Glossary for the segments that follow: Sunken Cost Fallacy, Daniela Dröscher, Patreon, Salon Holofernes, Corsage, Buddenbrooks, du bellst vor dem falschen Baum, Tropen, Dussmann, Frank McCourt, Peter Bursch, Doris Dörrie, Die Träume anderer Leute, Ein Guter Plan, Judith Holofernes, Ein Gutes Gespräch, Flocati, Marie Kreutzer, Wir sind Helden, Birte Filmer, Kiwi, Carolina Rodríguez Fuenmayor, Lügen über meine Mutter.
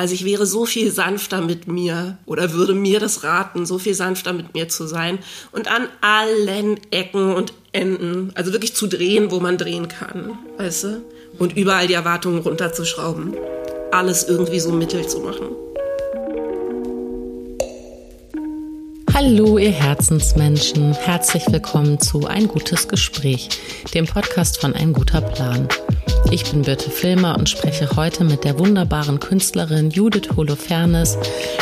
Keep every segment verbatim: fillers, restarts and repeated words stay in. Also ich wäre so viel sanfter mit mir oder würde mir das raten, so viel sanfter mit mir zu sein und an allen Ecken und Enden, also wirklich zu drehen, wo man drehen kann, weißt du? Und überall die Erwartungen runterzuschrauben. Alles irgendwie so mittel zu machen. Hallo, ihr Herzensmenschen. Herzlich willkommen zu Ein Gutes Gespräch, dem Podcast von Ein Guter Plan. Ich bin Birte Filmer und spreche heute mit der wunderbaren Künstlerin Judith Holofernes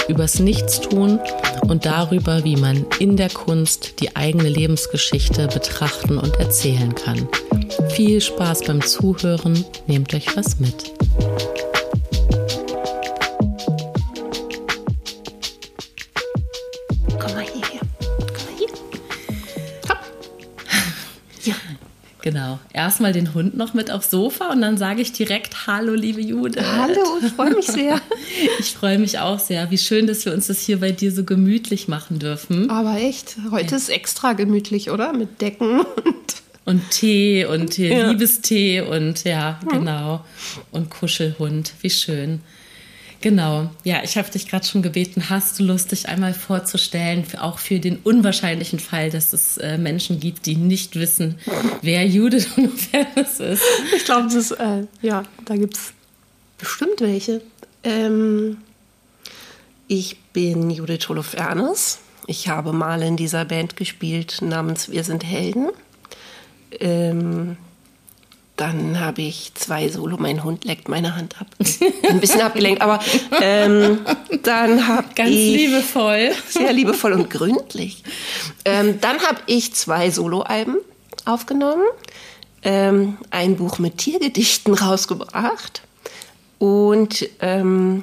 übers Nichtstun und darüber, wie man in der Kunst die eigene Lebensgeschichte betrachten und erzählen kann. Viel Spaß beim Zuhören, nehmt euch was mit. Genau. Erstmal den Hund noch mit aufs Sofa und dann sage ich direkt Hallo, liebe Judith. Hallo, ich freue mich sehr. Ich freue mich auch sehr. Wie schön, dass wir uns das hier bei dir so gemütlich machen dürfen. Aber echt, heute ist extra gemütlich, oder? Mit Decken und... Und Tee und Tee, ja. Liebestee und ja, mhm. genau. Und Kuschelhund, wie schön. Genau. Ja, ich habe dich gerade schon gebeten, hast du Lust, dich einmal vorzustellen, auch für den unwahrscheinlichen Fall, dass es äh, Menschen gibt, die nicht wissen, wer Judith Holofernes ist. Ich glaube, äh, ja, da gibt es bestimmt welche. Ähm, ich bin Judith Holofernes. Ich habe mal in dieser Band gespielt namens Wir sind Helden. Ähm... Dann habe ich zwei Solo, mein Hund leckt meine Hand ab. Ein bisschen abgelenkt, aber ähm, dann habe ich... Ganz liebevoll. Sehr liebevoll und gründlich. Ähm, dann habe ich zwei Soloalben aufgenommen, ähm, ein Buch mit Tiergedichten rausgebracht und ähm,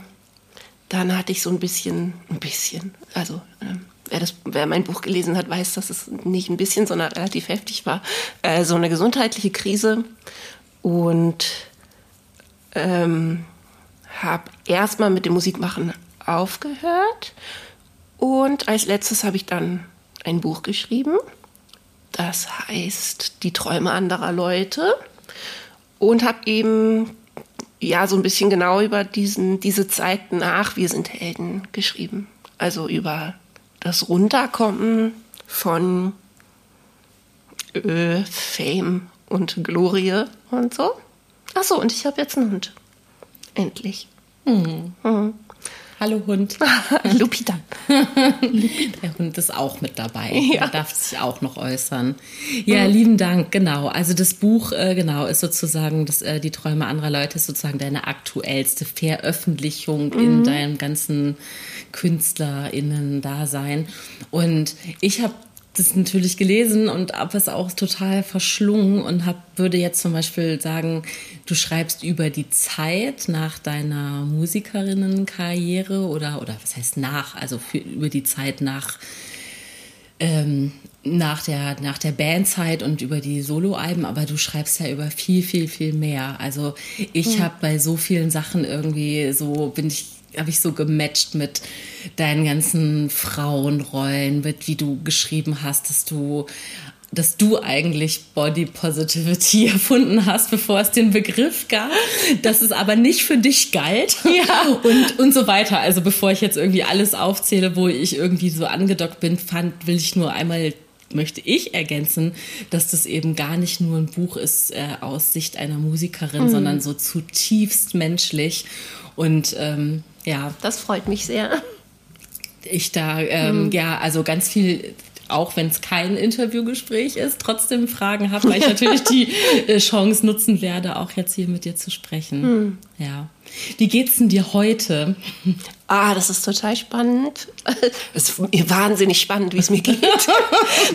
dann hatte ich so ein bisschen, ein bisschen, also... Ähm, Wer, das, wer mein Buch gelesen hat, weiß, dass es nicht ein bisschen, sondern relativ heftig war. Äh, so eine gesundheitliche Krise. Und ähm, habe erstmal mit dem Musikmachen aufgehört. Und als letztes habe ich dann ein Buch geschrieben. Das heißt Die Träume anderer Leute. Und habe eben ja so ein bisschen genau über diesen, diese Zeit nach Wir sind Helden geschrieben. Also über... Das Runterkommen von äh, Fame und Glorie und so. Achso, und ich habe jetzt einen Hund. Endlich. Hm. Hm. Hallo Hund. Lupita. Der Hund ist auch mit dabei. Ja. Er darf sich auch noch äußern. Ja, lieben Dank, genau. Also das Buch, äh, genau, ist sozusagen, das, äh, die Träume anderer Leute ist sozusagen deine aktuellste Veröffentlichung mhm. in deinem ganzen KünstlerInnen-Dasein. Und ich habe das natürlich gelesen und habe es auch total verschlungen und hab, würde jetzt zum Beispiel sagen, du schreibst über die Zeit nach deiner Musikerinnenkarriere oder, oder was heißt nach, also für, über die Zeit nach, ähm, nach, der, nach der Bandzeit und über die Soloalben, aber du schreibst ja über viel, viel, viel mehr. Also ich mhm. habe bei so vielen Sachen irgendwie so, bin ich habe ich so gematcht mit deinen ganzen Frauenrollen, mit wie du geschrieben hast, dass du, dass du eigentlich Body Positivity erfunden hast, bevor es den Begriff gab, dass es aber nicht für dich galt. Ja. Und, und so weiter. Also bevor ich jetzt irgendwie alles aufzähle, wo ich irgendwie so angedockt bin, fand, will ich nur einmal möchte ich ergänzen, dass das eben gar nicht nur ein Buch ist äh, aus Sicht einer Musikerin, mhm. sondern so zutiefst menschlich. Und ähm, ja. Das freut mich sehr. Ich da, ähm, mhm. ja, also ganz viel, auch wenn es kein Interviewgespräch ist, trotzdem Fragen habe, weil ich natürlich die äh, Chance nutzen werde, auch jetzt hier mit dir zu sprechen. Mhm. Ja. Wie geht's denn dir heute? Ah, das ist total spannend. Es ist wahnsinnig spannend, wie es mir geht.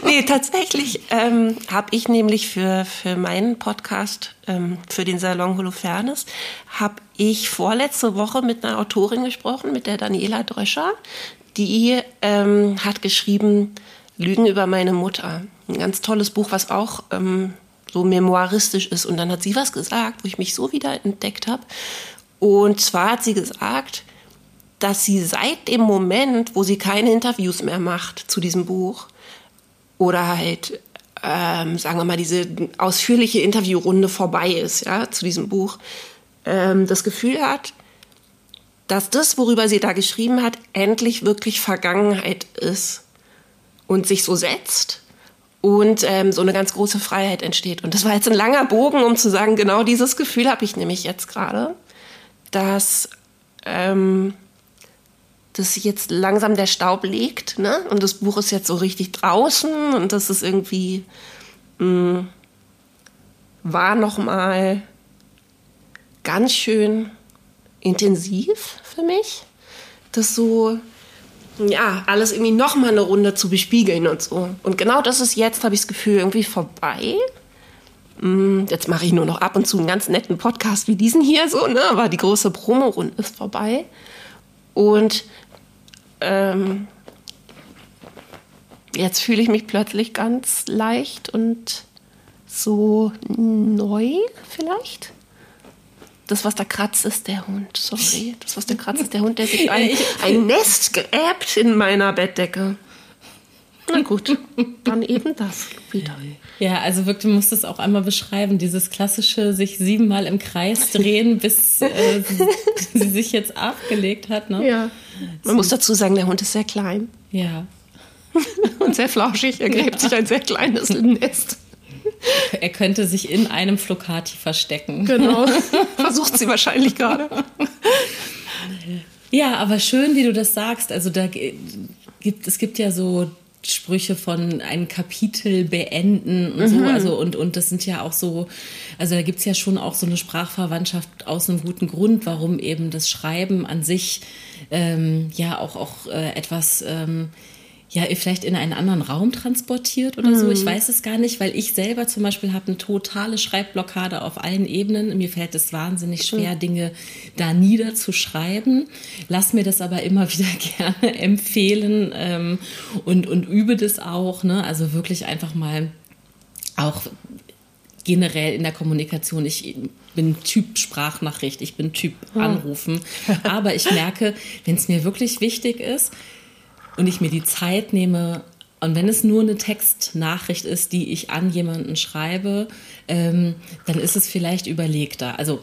Nee, tatsächlich ähm, habe ich nämlich für, für meinen Podcast, ähm, für den Salon Holofernes, habe ich vorletzte Woche mit einer Autorin gesprochen, mit der Daniela Dröscher. Die ähm, hat geschrieben Lügen über meine Mutter. Ein ganz tolles Buch, was auch ähm, so memoiristisch ist. Und dann hat sie was gesagt, wo ich mich so wieder entdeckt habe. Und zwar hat sie gesagt, dass sie seit dem Moment, wo sie keine Interviews mehr macht zu diesem Buch oder halt, ähm, sagen wir mal, diese ausführliche Interviewrunde vorbei ist, ja, zu diesem Buch, ähm, das Gefühl hat, dass das, worüber sie da geschrieben hat, endlich wirklich Vergangenheit ist und sich so setzt und ähm, so eine ganz große Freiheit entsteht. Und das war jetzt ein langer Bogen, um zu sagen, genau dieses Gefühl habe ich nämlich jetzt gerade, dass ähm, das jetzt langsam der Staub legt, ne? Und das Buch ist jetzt so richtig draußen und das ist irgendwie, mh, war nochmal ganz schön intensiv für mich, das so, ja, alles irgendwie nochmal eine Runde zu bespiegeln und so. Und genau das ist jetzt, habe ich das Gefühl, irgendwie vorbei. Jetzt mache ich nur noch ab und zu einen ganz netten Podcast wie diesen hier, so, ne? Aber die große Promo-Runde ist vorbei. Und ähm, jetzt fühle ich mich plötzlich ganz leicht und so neu vielleicht. Das, was da kratzt, ist der Hund. Sorry. Das, was da kratzt, ist der Hund, der sich ein, ein Nest geäbt in meiner Bettdecke. Na gut, dann eben das wieder. Ja, also wirklich, du musst es auch einmal beschreiben, dieses klassische sich siebenmal im Kreis drehen, bis äh, sie, sie sich jetzt abgelegt hat. Ne? Ja. Man so. Muss dazu sagen, der Hund ist sehr klein. Ja. Und sehr flauschig. Er gräbt ja. sich ein sehr kleines Nest. Er könnte sich in einem Flocati verstecken. Genau, versucht sie wahrscheinlich gerade. Ja, aber schön, wie du das sagst. Also da gibt es gibt ja so Sprüche von ein Kapitel beenden und so. Mhm. Also und, und das sind ja auch so, also da gibt es ja schon auch so eine Sprachverwandtschaft aus einem guten Grund, warum eben das Schreiben an sich ähm, ja auch, auch äh, etwas... Ähm, ja, vielleicht in einen anderen Raum transportiert oder mhm. so. Ich weiß es gar nicht, weil ich selber zum Beispiel habe eine totale Schreibblockade auf allen Ebenen. Mir fällt es wahnsinnig schwer, mhm. Dinge da niederzuschreiben. Lass mir das aber immer wieder gerne empfehlen ähm, und, und übe das auch. Ne? Also wirklich einfach mal auch generell in der Kommunikation. Ich bin Typ Sprachnachricht, ich bin Typ mhm. Anrufen. Aber ich merke, wenn es mir wirklich wichtig ist, und ich mir die Zeit nehme, und wenn es nur eine Textnachricht ist, die ich an jemanden schreibe, ähm, dann ist es vielleicht überlegter. Also,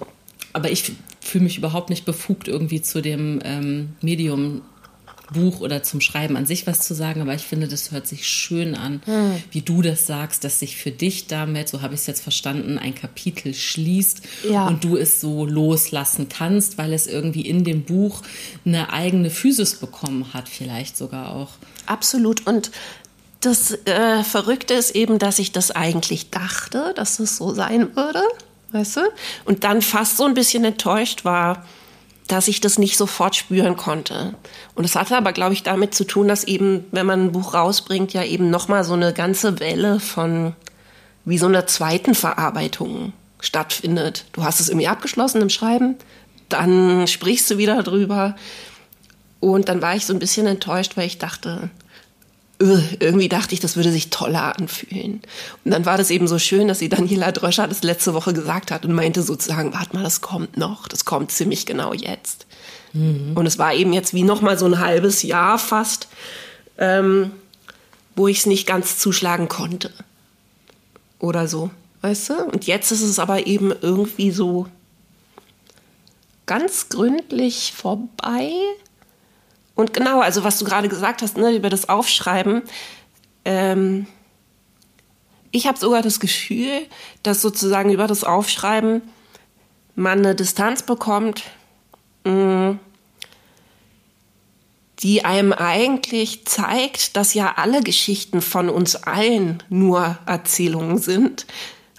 aber ich fühle mich überhaupt nicht befugt, irgendwie zu dem ähm, Medium Buch oder zum Schreiben an sich was zu sagen, aber ich finde, das hört sich schön an, hm. wie du das sagst, dass sich für dich damit, so habe ich es jetzt verstanden, ein Kapitel schließt ja. und du es so loslassen kannst, weil es irgendwie in dem Buch eine eigene Physis bekommen hat, vielleicht sogar auch. Absolut. Und das äh, Verrückte ist eben, dass ich das eigentlich dachte, dass es so sein würde, weißt du? Und dann fast so ein bisschen enttäuscht war, dass ich das nicht sofort spüren konnte. Und das hatte aber, glaube ich, damit zu tun, dass eben, wenn man ein Buch rausbringt, ja eben nochmal so eine ganze Welle von, wie so einer zweiten Verarbeitung stattfindet. Du hast es irgendwie abgeschlossen im Schreiben, dann sprichst du wieder drüber. Und dann war ich so ein bisschen enttäuscht, weil ich dachte, irgendwie dachte ich, das würde sich toller anfühlen. Und dann war das eben so schön, dass sie Daniela Dröscher das letzte Woche gesagt hat und meinte sozusagen, warte mal, das kommt noch, das kommt ziemlich genau jetzt. Mhm. Und es war eben jetzt wie nochmal so ein halbes Jahr fast, ähm, wo ich es nicht ganz zuschlagen konnte. Oder so, weißt du? Und jetzt ist es aber eben irgendwie so ganz gründlich vorbei. Und genau, also was du gerade gesagt hast, ne, über das Aufschreiben. Ähm, ich habe sogar das Gefühl, dass sozusagen über das Aufschreiben man eine Distanz bekommt, mh, die einem eigentlich zeigt, dass ja alle Geschichten von uns allen nur Erzählungen sind.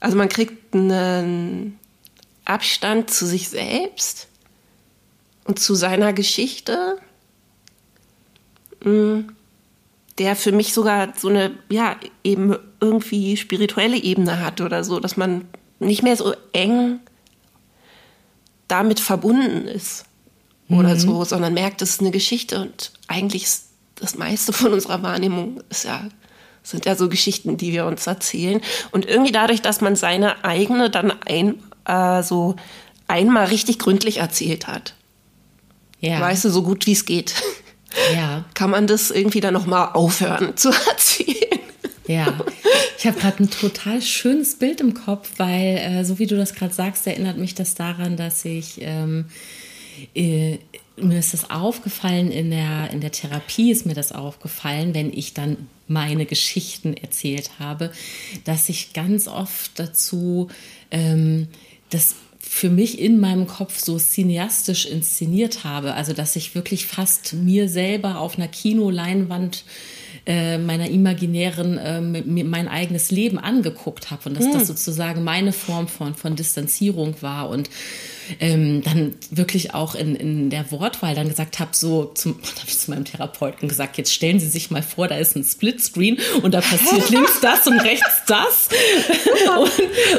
Also man kriegt einen Abstand zu sich selbst und zu seiner Geschichte, der für mich sogar so eine, ja, eben irgendwie spirituelle Ebene hat oder so, dass man nicht mehr so eng damit verbunden ist mhm. oder so, sondern merkt, das ist eine Geschichte und eigentlich ist das meiste von unserer Wahrnehmung ist ja, sind ja so Geschichten, die wir uns erzählen. Und irgendwie dadurch, dass man seine eigene dann ein, äh, so einmal richtig gründlich erzählt hat, ja. weißt du, so gut wie es geht. Ja. Kann man das irgendwie dann nochmal aufhören zu erzählen? Ja, ich habe gerade ein total schönes Bild im Kopf, weil äh, so wie du das gerade sagst, erinnert mich das daran, dass ich ähm, äh, mir ist das aufgefallen, in der, in der Therapie ist mir das aufgefallen, wenn ich dann meine Geschichten erzählt habe, dass ich ganz oft dazu ähm, das für mich in meinem Kopf so cineastisch inszeniert habe. Also dass ich wirklich fast mir selber auf einer Kinoleinwand meiner imaginären, äh, mein eigenes Leben angeguckt habe und dass hm. das sozusagen meine Form von, von Distanzierung war und ähm, dann wirklich auch in, in der Wortwahl dann gesagt habe, so zum, dann habe ich zu meinem Therapeuten gesagt, jetzt stellen Sie sich mal vor, da ist ein Splitscreen und da passiert links das und rechts das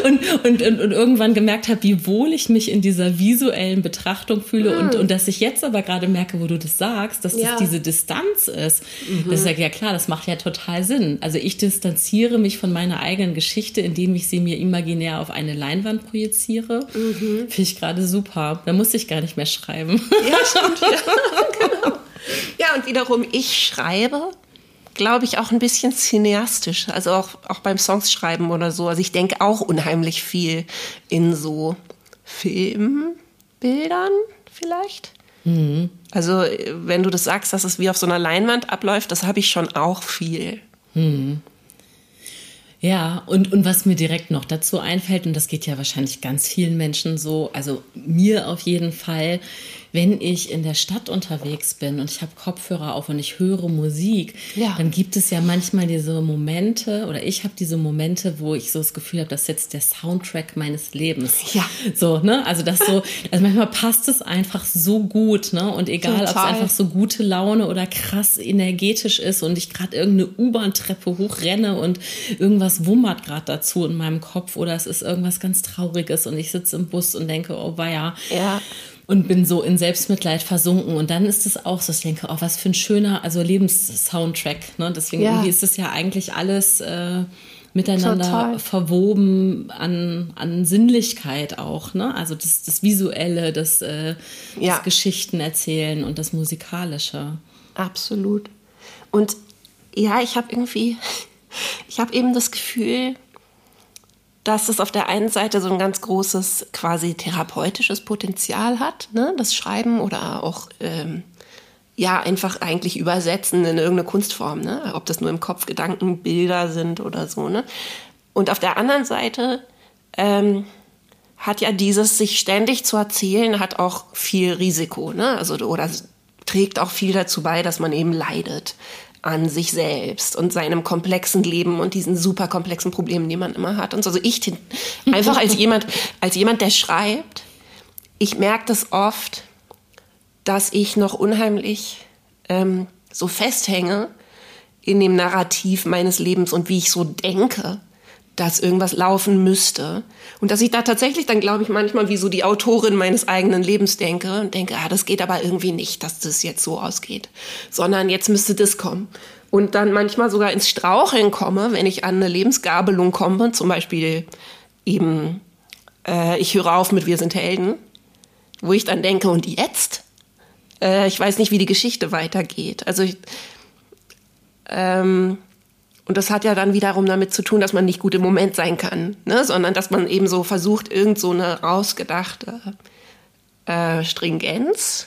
und, und, und, und, und irgendwann gemerkt habe, wie wohl ich mich in dieser visuellen Betrachtung fühle hm. und, und dass ich jetzt aber gerade merke, wo du das sagst, dass ja. das diese Distanz ist. Mhm. Das ist ja, ja klar, das macht ja total Sinn. Also ich distanziere mich von meiner eigenen Geschichte, indem ich sie mir imaginär auf eine Leinwand projiziere. Mhm. Finde ich gerade super. Da muss ich gar nicht mehr schreiben. Ja, stimmt. Ja, genau. Ja, und wiederum, ich schreibe, glaube ich, auch ein bisschen cineastisch. Also auch, auch beim Songs schreiben oder so. Also ich denke auch unheimlich viel in so Filmbildern vielleicht. Mhm. Also wenn du das sagst, dass es wie auf so einer Leinwand abläuft, das habe ich schon auch viel. Mhm. Ja, und, und was mir direkt noch dazu einfällt, und das geht ja wahrscheinlich ganz vielen Menschen so, also mir auf jeden Fall, wenn ich in der Stadt unterwegs bin und ich habe Kopfhörer auf und ich höre Musik, ja. dann gibt es ja manchmal diese Momente, oder ich habe diese Momente, wo ich so das Gefühl habe, das ist jetzt der Soundtrack meines Lebens. Ja. So, ne? Also das so, also manchmal passt es einfach so gut, ne? Und egal, ob es einfach so gute Laune oder krass energetisch ist und ich gerade irgendeine U-Bahn-Treppe hochrenne und irgendwas was wummert gerade dazu in meinem Kopf oder es ist irgendwas ganz Trauriges und ich sitze im Bus und denke, oh weia. Ja. Und bin so in Selbstmitleid versunken. Und dann ist es auch so, ich denke, oh, was für ein schöner, also Lebenssoundtrack. Ne? Deswegen ja. irgendwie ist es ja eigentlich alles äh, miteinander total. Verwoben an, an Sinnlichkeit auch. Ne? Also das, das Visuelle, das, äh, ja. das Geschichten erzählen und das Musikalische. Absolut. Und ja, ich habe irgendwie... Ich habe eben das Gefühl, dass es auf der einen Seite so ein ganz großes quasi therapeutisches Potenzial hat, ne? Das Schreiben oder auch ähm, ja einfach eigentlich übersetzen in irgendeine Kunstform, ne? Ob das nur im Kopf Gedankenbilder sind oder so. Ne? Und auf der anderen Seite ähm, hat ja dieses sich ständig zu erzählen, hat auch viel Risiko, ne? Also oder trägt auch viel dazu bei, dass man eben leidet an sich selbst und seinem komplexen Leben und diesen super komplexen Problemen, die man immer hat. Und so. Also ich t- einfach als jemand, als jemand, der schreibt, ich merke das oft, dass ich noch unheimlich ähm, so festhänge in dem Narrativ meines Lebens und wie ich so denke, dass irgendwas laufen müsste. Und dass ich da tatsächlich dann, glaube ich, manchmal wie so die Autorin meines eigenen Lebens denke und denke, ah, das geht aber irgendwie nicht, dass das jetzt so ausgeht, sondern jetzt müsste das kommen. Und dann manchmal sogar ins Straucheln komme, wenn ich an eine Lebensgabelung komme, zum Beispiel eben, äh, ich höre auf mit Wir sind Helden, wo ich dann denke, und jetzt? Äh, ich weiß nicht, wie die Geschichte weitergeht. Also ich... Ähm, Und das hat ja dann wiederum damit zu tun, dass man nicht gut im Moment sein kann, ne? Sondern dass man eben so versucht, irgend so eine ausgedachte äh, Stringenz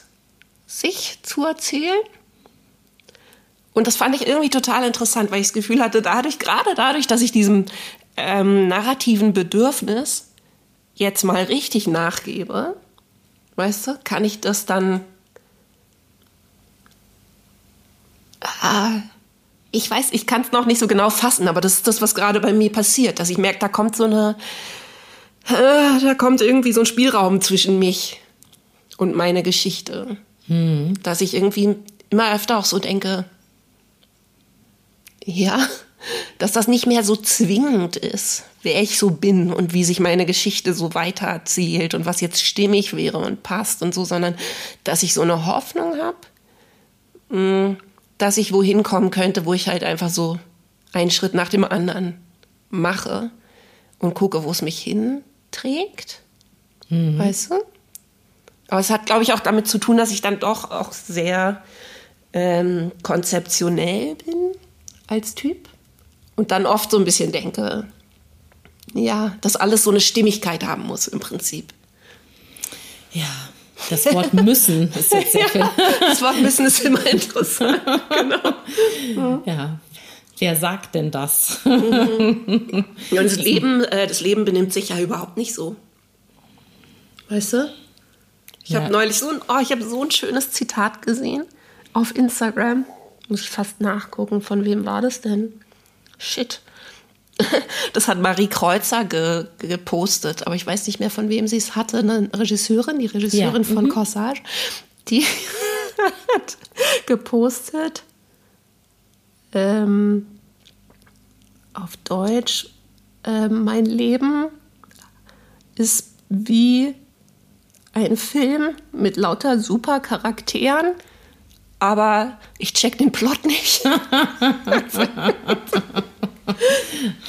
sich zu erzählen. Und das fand ich irgendwie total interessant, weil ich das Gefühl hatte, dadurch, gerade dadurch, dass ich diesem ähm, narrativen Bedürfnis jetzt mal richtig nachgebe, weißt du, kann ich das dann... Ah, Ich weiß, ich kann es noch nicht so genau fassen, aber das ist das, was gerade bei mir passiert, dass ich merke, da kommt so eine, äh, da kommt irgendwie so ein Spielraum zwischen mich und meine Geschichte, hm. dass ich irgendwie immer öfter auch so denke, ja, dass das nicht mehr so zwingend ist, wer ich so bin und wie sich meine Geschichte so weiter erzählt und was jetzt stimmig wäre und passt und so, sondern dass ich so eine Hoffnung habe, mh, dass ich wohin kommen könnte, wo ich halt einfach so einen Schritt nach dem anderen mache und gucke, wo es mich hinträgt. Mhm. Weißt du? Aber es hat, glaube ich, auch damit zu tun, dass ich dann doch auch sehr ähm, konzeptionell bin als Typ und dann oft so ein bisschen denke, ja, dass alles so eine Stimmigkeit haben muss im Prinzip. Ja. Das Wort müssen ist jetzt sehr ja, das Wort müssen ist immer interessant. Genau. Ja. ja. Wer sagt denn das? Mhm. Ja, und das Leben, äh, das Leben benimmt sich ja überhaupt nicht so. Weißt du? Ich ja. habe neulich so ein, oh, ich habe so ein schönes Zitat gesehen auf Instagram. Muss ich fast nachgucken, von wem war das denn? Shit. Das hat Marie Kreutzer ge, gepostet, aber ich weiß nicht mehr, von wem sie es hatte. Eine Regisseurin, die Regisseurin ja. von mhm. Corsage, die hat gepostet ähm, auf Deutsch, äh, mein Leben ist wie ein Film mit lauter super Charakteren, aber ich check den Plot nicht.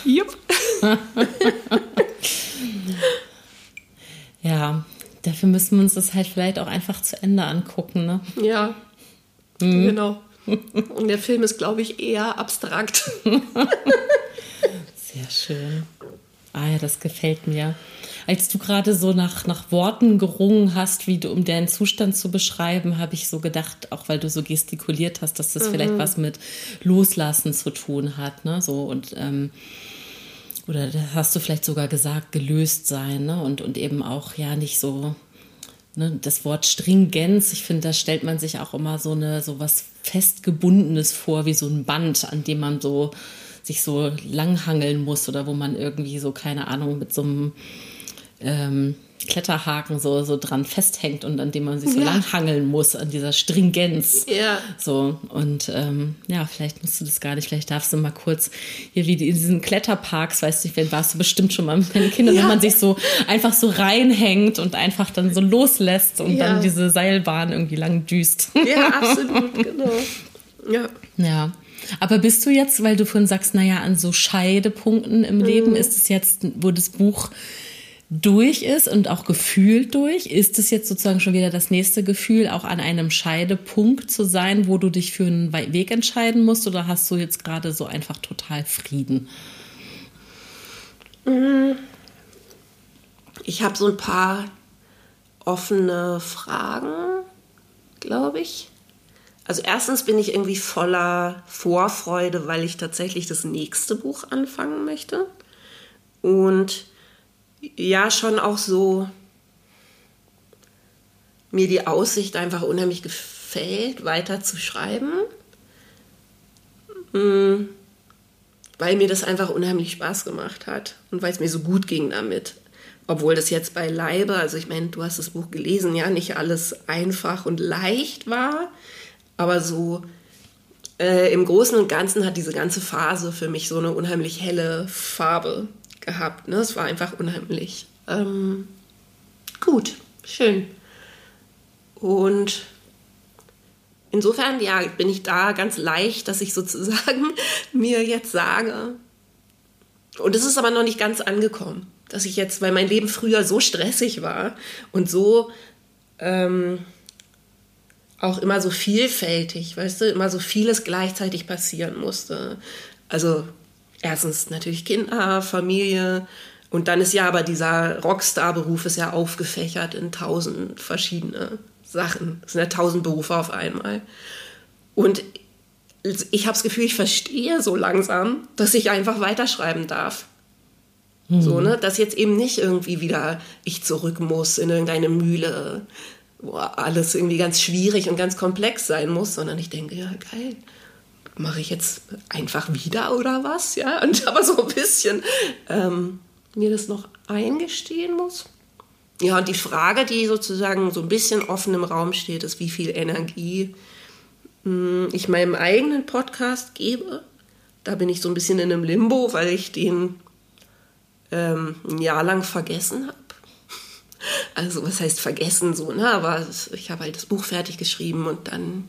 Jupp. Ja, dafür müssen wir uns das halt vielleicht auch einfach zu Ende angucken, ne? Ja, mhm. genau. Und der Film ist, glaube ich, eher abstrakt. Sehr schön. Ah ja, das gefällt mir. Als du gerade so nach, nach Worten gerungen hast, wie du, um deinen Zustand zu beschreiben, habe ich so gedacht, auch weil du so gestikuliert hast, dass das mhm. vielleicht was mit Loslassen zu tun hat, ne? So und ähm, oder hast du vielleicht sogar gesagt, gelöst sein, ne? Und, und eben auch ja nicht so, ne? Das Wort Stringenz, ich finde, da stellt man sich auch immer so eine so was Festgebundenes vor, wie so ein Band, an dem man so sich so langhangeln muss oder wo man irgendwie so, keine Ahnung, mit so einem Ähm, Kletterhaken so, so dran festhängt und an dem man sich so ja. langhangeln muss, an dieser Stringenz. Ja. So, und ähm, ja, vielleicht musst du das gar nicht, vielleicht darfst du mal kurz hier wie die, in diesen Kletterparks, weißt du, wenn warst du bestimmt schon mal mit deinen Kindern, ja. wenn man sich so einfach so reinhängt und einfach dann so loslässt und ja. dann diese Seilbahn irgendwie lang düst. Ja, absolut, genau. Ja. Ja. Aber bist du jetzt, weil du vorhin sagst, naja, an so Scheidepunkten im mhm. Leben ist es jetzt, wo das Buch durch ist und auch gefühlt durch, ist es jetzt sozusagen schon wieder das nächste Gefühl, auch an einem Scheidepunkt zu sein, wo du dich für einen Weg entscheiden musst, oder hast du jetzt gerade so einfach total Frieden? Ich habe so ein paar offene Fragen, glaube ich. Also erstens bin ich irgendwie voller Vorfreude, weil ich tatsächlich das nächste Buch anfangen möchte und ja, schon auch so mir die Aussicht einfach unheimlich gefällt, weiter zu schreiben, weil mir das einfach unheimlich Spaß gemacht hat und weil es mir so gut ging damit. Obwohl das jetzt beileibe, also ich meine, du hast das Buch gelesen, ja, nicht alles einfach und leicht war, aber so äh, im Großen und Ganzen hat diese ganze Phase für mich so eine unheimlich helle Farbe gehabt. Ne? Es war einfach unheimlich ähm, gut, schön. Und insofern, ja, bin ich da ganz leicht, dass ich sozusagen mir jetzt sage, und es ist aber noch nicht ganz angekommen, dass ich jetzt, weil mein Leben früher so stressig war und so ähm, auch immer so vielfältig, weißt du, immer so vieles gleichzeitig passieren musste. Also erstens natürlich Kinder, Familie und dann ist ja aber dieser Rockstar-Beruf ist ja aufgefächert in tausend verschiedene Sachen. Es sind ja tausend Berufe auf einmal. Und ich habe das Gefühl, ich verstehe so langsam, dass ich einfach weiterschreiben darf. Mhm. So, ne? Dass jetzt eben nicht irgendwie wieder ich zurück muss in irgendeine Mühle, wo alles irgendwie ganz schwierig und ganz komplex sein muss, sondern ich denke, ja geil, mache ich jetzt einfach wieder oder was? Ja, und aber so ein bisschen ähm, mir das noch eingestehen muss. Ja, und die Frage, die sozusagen so ein bisschen offen im Raum steht, ist, wie viel Energie mh, ich meinem eigenen Podcast gebe. Da bin ich so ein bisschen in einem Limbo, weil ich den ähm, ein Jahr lang vergessen habe. Also was heißt vergessen so, ne? Aber ich habe halt das Buch fertig geschrieben und dann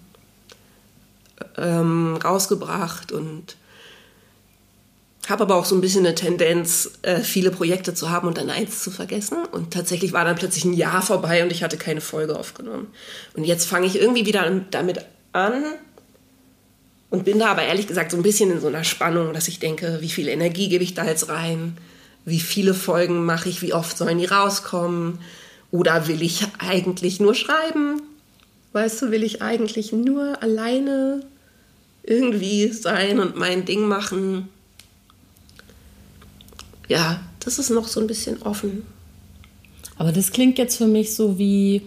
Ähm, rausgebracht und habe aber auch so ein bisschen eine Tendenz, äh, viele Projekte zu haben und dann eins zu vergessen. Und tatsächlich war dann plötzlich ein Jahr vorbei und ich hatte keine Folge aufgenommen. Und jetzt fange ich irgendwie wieder damit an und bin da aber ehrlich gesagt so ein bisschen in so einer Spannung, dass ich denke, wie viel Energie gebe ich da jetzt rein? Wie viele Folgen mache ich? Wie oft sollen die rauskommen? Oder will ich eigentlich nur schreiben? Weißt du, will ich eigentlich nur alleine irgendwie sein und mein Ding machen? Ja, das ist noch so ein bisschen offen. Aber das klingt jetzt für mich so wie,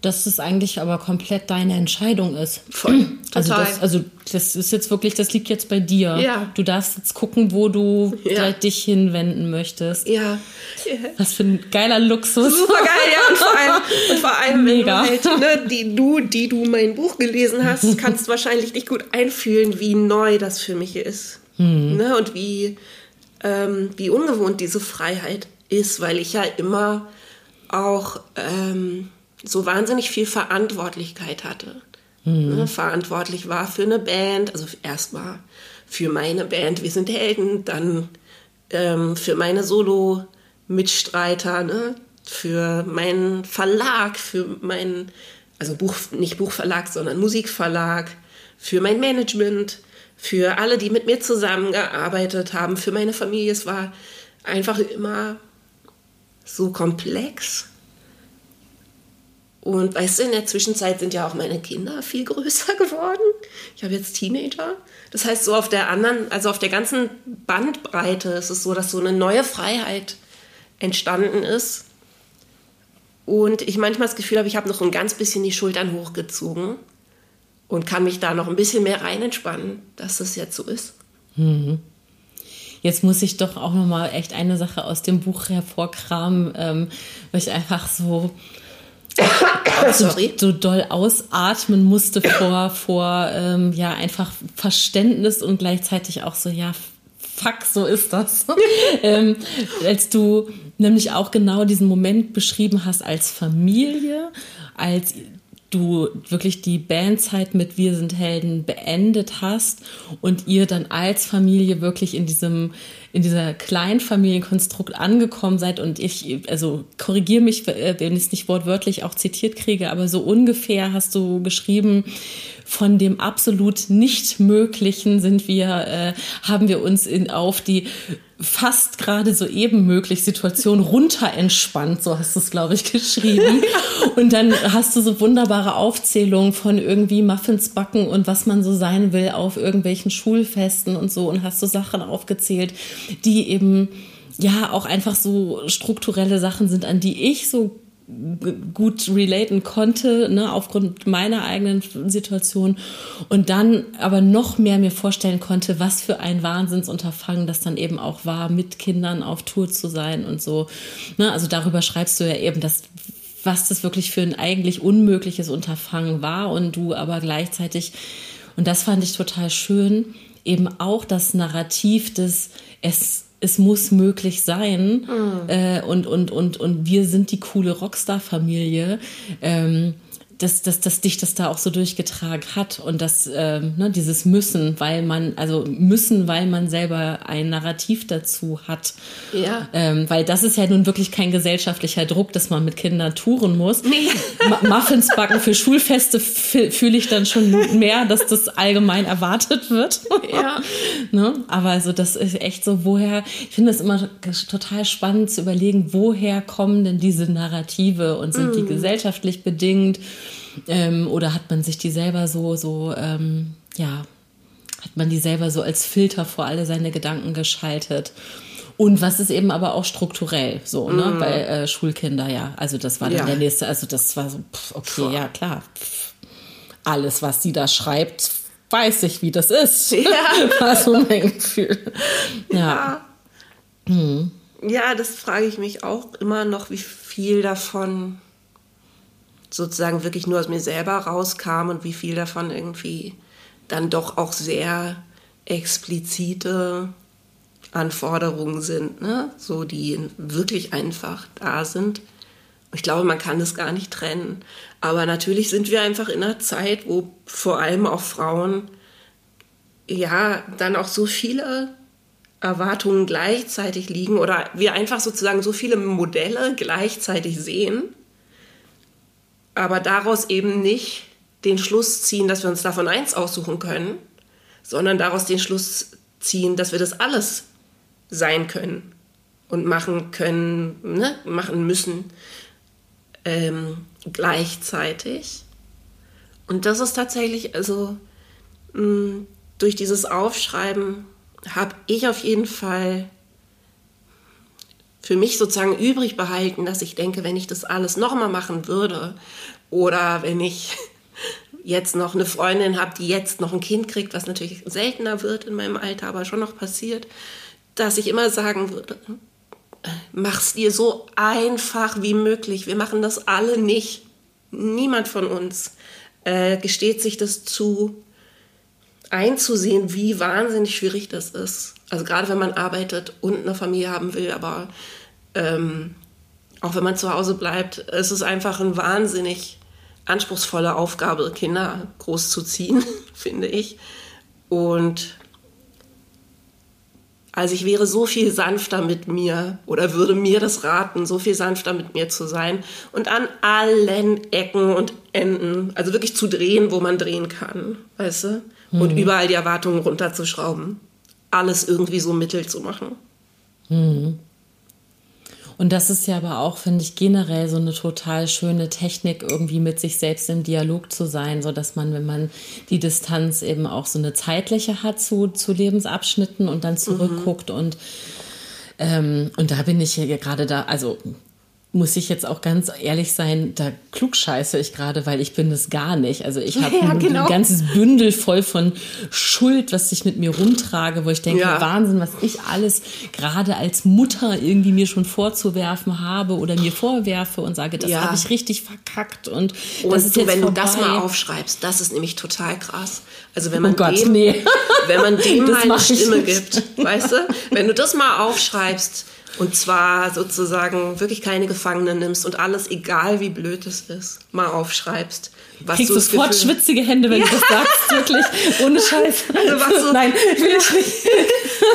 dass das eigentlich aber komplett deine Entscheidung ist. Voll, also total. Das, also das ist jetzt wirklich, das liegt jetzt bei dir. Ja. Du darfst jetzt gucken, wo du ja. dich hinwenden möchtest. Ja. Yeah. Was für ein geiler Luxus. Super geil, ja. Und vor allem, und vor allem Mega. Wenn du halt, ne, die, du, die du mein Buch gelesen hast, kannst wahrscheinlich dich gut einfühlen, wie neu das für mich ist. Hm. Ne, und wie, ähm, wie ungewohnt diese Freiheit ist, weil ich ja immer auch ähm, so wahnsinnig viel Verantwortlichkeit hatte. Mhm. Ne, verantwortlich war für eine Band, also erstmal für meine Band Wir sind Helden, dann ähm, für meine Solo-Mitstreiter, ne, für meinen Verlag, für meinen, also Buch, nicht Buchverlag, sondern Musikverlag, für mein Management, für alle, die mit mir zusammengearbeitet haben, für meine Familie. Es war einfach immer so komplex. Und weißt du, in der Zwischenzeit sind ja auch meine Kinder viel größer geworden. Ich habe jetzt Teenager. Das heißt, so auf der anderen, also auf der ganzen Bandbreite ist es so, dass so eine neue Freiheit entstanden ist. Und ich manchmal das Gefühl habe, ich habe noch ein ganz bisschen die Schultern hochgezogen und kann mich da noch ein bisschen mehr rein entspannen, dass das jetzt so ist. Mhm. Jetzt muss ich doch auch nochmal echt eine Sache aus dem Buch hervorkramen, ähm, weil ich einfach so, so, so doll ausatmen musste vor, vor ähm, ja, einfach Verständnis und gleichzeitig auch so, ja, fuck, so ist das. ähm, als du nämlich auch genau diesen Moment beschrieben hast als Familie, als du wirklich die Bandzeit mit Wir sind Helden beendet hast und ihr dann als Familie wirklich in diesem, in dieser Kleinfamilienkonstrukt angekommen seid, und ich, also korrigiere mich, wenn ich es nicht wortwörtlich auch zitiert kriege, aber so ungefähr hast du geschrieben, von dem absolut Nicht-Möglichen sind wir, äh, haben wir uns in, auf die fast gerade so eben möglich Situation runter entspannt, so hast du es, glaube ich, geschrieben. Und dann hast du so wunderbare Aufzählungen von irgendwie Muffins backen und was man so sein will auf irgendwelchen Schulfesten und so, und hast so Sachen aufgezählt, die eben ja auch einfach so strukturelle Sachen sind, an die ich so gut relaten konnte, ne, aufgrund meiner eigenen Situation, und dann aber noch mehr mir vorstellen konnte, was für ein Wahnsinnsunterfangen das dann eben auch war, mit Kindern auf Tour zu sein und so. Ne, also darüber schreibst du ja eben, dass, was das wirklich für ein eigentlich unmögliches Unterfangen war, und du aber gleichzeitig, und das fand ich total schön, eben auch das Narrativ des, es Es muss möglich sein, mhm. äh, und, und, und, und wir sind die coole Rockstar-Familie, ähm, dass, dass, dass dich das da auch so durchgetragen hat, und das, ähm, ne, dieses Müssen, weil man, also Müssen, weil man selber ein Narrativ dazu hat. Ja. Ähm, weil das ist ja nun wirklich kein gesellschaftlicher Druck, dass man mit Kindern touren muss. Nee. M- Muffins backen für Schulfeste f- fühle ich dann schon mehr, dass das allgemein erwartet wird. Ja. Ne? Aber also das ist echt so, woher, ich finde das immer total spannend zu überlegen, woher kommen denn diese Narrative, und sind mm. die gesellschaftlich bedingt? Ähm, oder hat man sich die selber so, so ähm, ja, hat man die selber so als Filter vor alle seine Gedanken geschaltet? Und was ist eben aber auch strukturell so, ne, mm. bei äh, Schulkinder, ja. Also das war dann ja. der nächste, also das war so, pff, okay, Puh. ja klar, pff, alles, was sie da schreibt, weiß ich, wie das ist. Ja. War so mein Gefühl. Ja, ja. Hm. Ja, das frage ich mich auch immer noch, wie viel davon sozusagen wirklich nur aus mir selber rauskam und wie viel davon irgendwie dann doch auch sehr explizite Anforderungen sind, ne? So, die wirklich einfach da sind. Ich glaube, man kann das gar nicht trennen. Aber natürlich sind wir einfach in einer Zeit, wo vor allem auch Frauen ja dann auch so viele Erwartungen gleichzeitig liegen, oder wir einfach sozusagen so viele Modelle gleichzeitig sehen, aber daraus eben nicht den Schluss ziehen, dass wir uns davon eins aussuchen können, sondern daraus den Schluss ziehen, dass wir das alles sein können und machen können, ne, machen müssen. ähm, gleichzeitig. Und das ist tatsächlich, also mh, durch dieses Aufschreiben habe ich auf jeden Fall für mich sozusagen übrig behalten, dass ich denke, wenn ich das alles nochmal machen würde oder wenn ich jetzt noch eine Freundin habe, die jetzt noch ein Kind kriegt, was natürlich seltener wird in meinem Alter, aber schon noch passiert, dass ich immer sagen würde, mach's dir so einfach wie möglich. Wir machen das alle nicht. Niemand von uns äh, gesteht sich das zu, einzusehen, wie wahnsinnig schwierig das ist. Also gerade wenn man arbeitet und eine Familie haben will, aber ähm, auch wenn man zu Hause bleibt, ist es einfach eine wahnsinnig anspruchsvolle Aufgabe, Kinder großzuziehen, finde ich. Und also ich wäre so viel sanfter mit mir oder würde mir das raten, so viel sanfter mit mir zu sein und an allen Ecken und Enden, also wirklich zu drehen, wo man drehen kann, weißt du? Mhm. Und überall die Erwartungen runterzuschrauben. Alles irgendwie so mittel zu machen. Mhm. Und das ist ja aber auch, finde ich, generell so eine total schöne Technik, irgendwie mit sich selbst im Dialog zu sein, sodass man, wenn man die Distanz eben auch so eine zeitliche hat zu, zu Lebensabschnitten und dann zurückguckt. Mhm. Und, ähm, und da bin ich hier gerade da, also muss ich jetzt auch ganz ehrlich sein, da klugscheiße ich gerade, weil ich bin das gar nicht. Also ich habe ja, genau. ein ganzes Bündel voll von Schuld, was ich mit mir rumtrage, wo ich denke, ja. Wahnsinn, was ich alles gerade als Mutter irgendwie mir schon vorzuwerfen habe oder mir vorwerfe und sage, das ja. habe ich richtig verkackt. Und, und das ist du, jetzt wenn vorbei. Du das mal aufschreibst, das ist nämlich total krass. Also wenn man oh Gott, dem, nee. wenn man dem mal eine Stimme nicht. gibt, weißt du? Wenn du das mal aufschreibst, und zwar sozusagen wirklich keine Gefangenen nimmst und alles, egal wie blöd es ist, mal aufschreibst. Was kriegst du sofort Gefühl... schwitzige Hände, wenn ja. du das sagst, wirklich, ohne Scheiß. Also was so, nein, will ich nicht.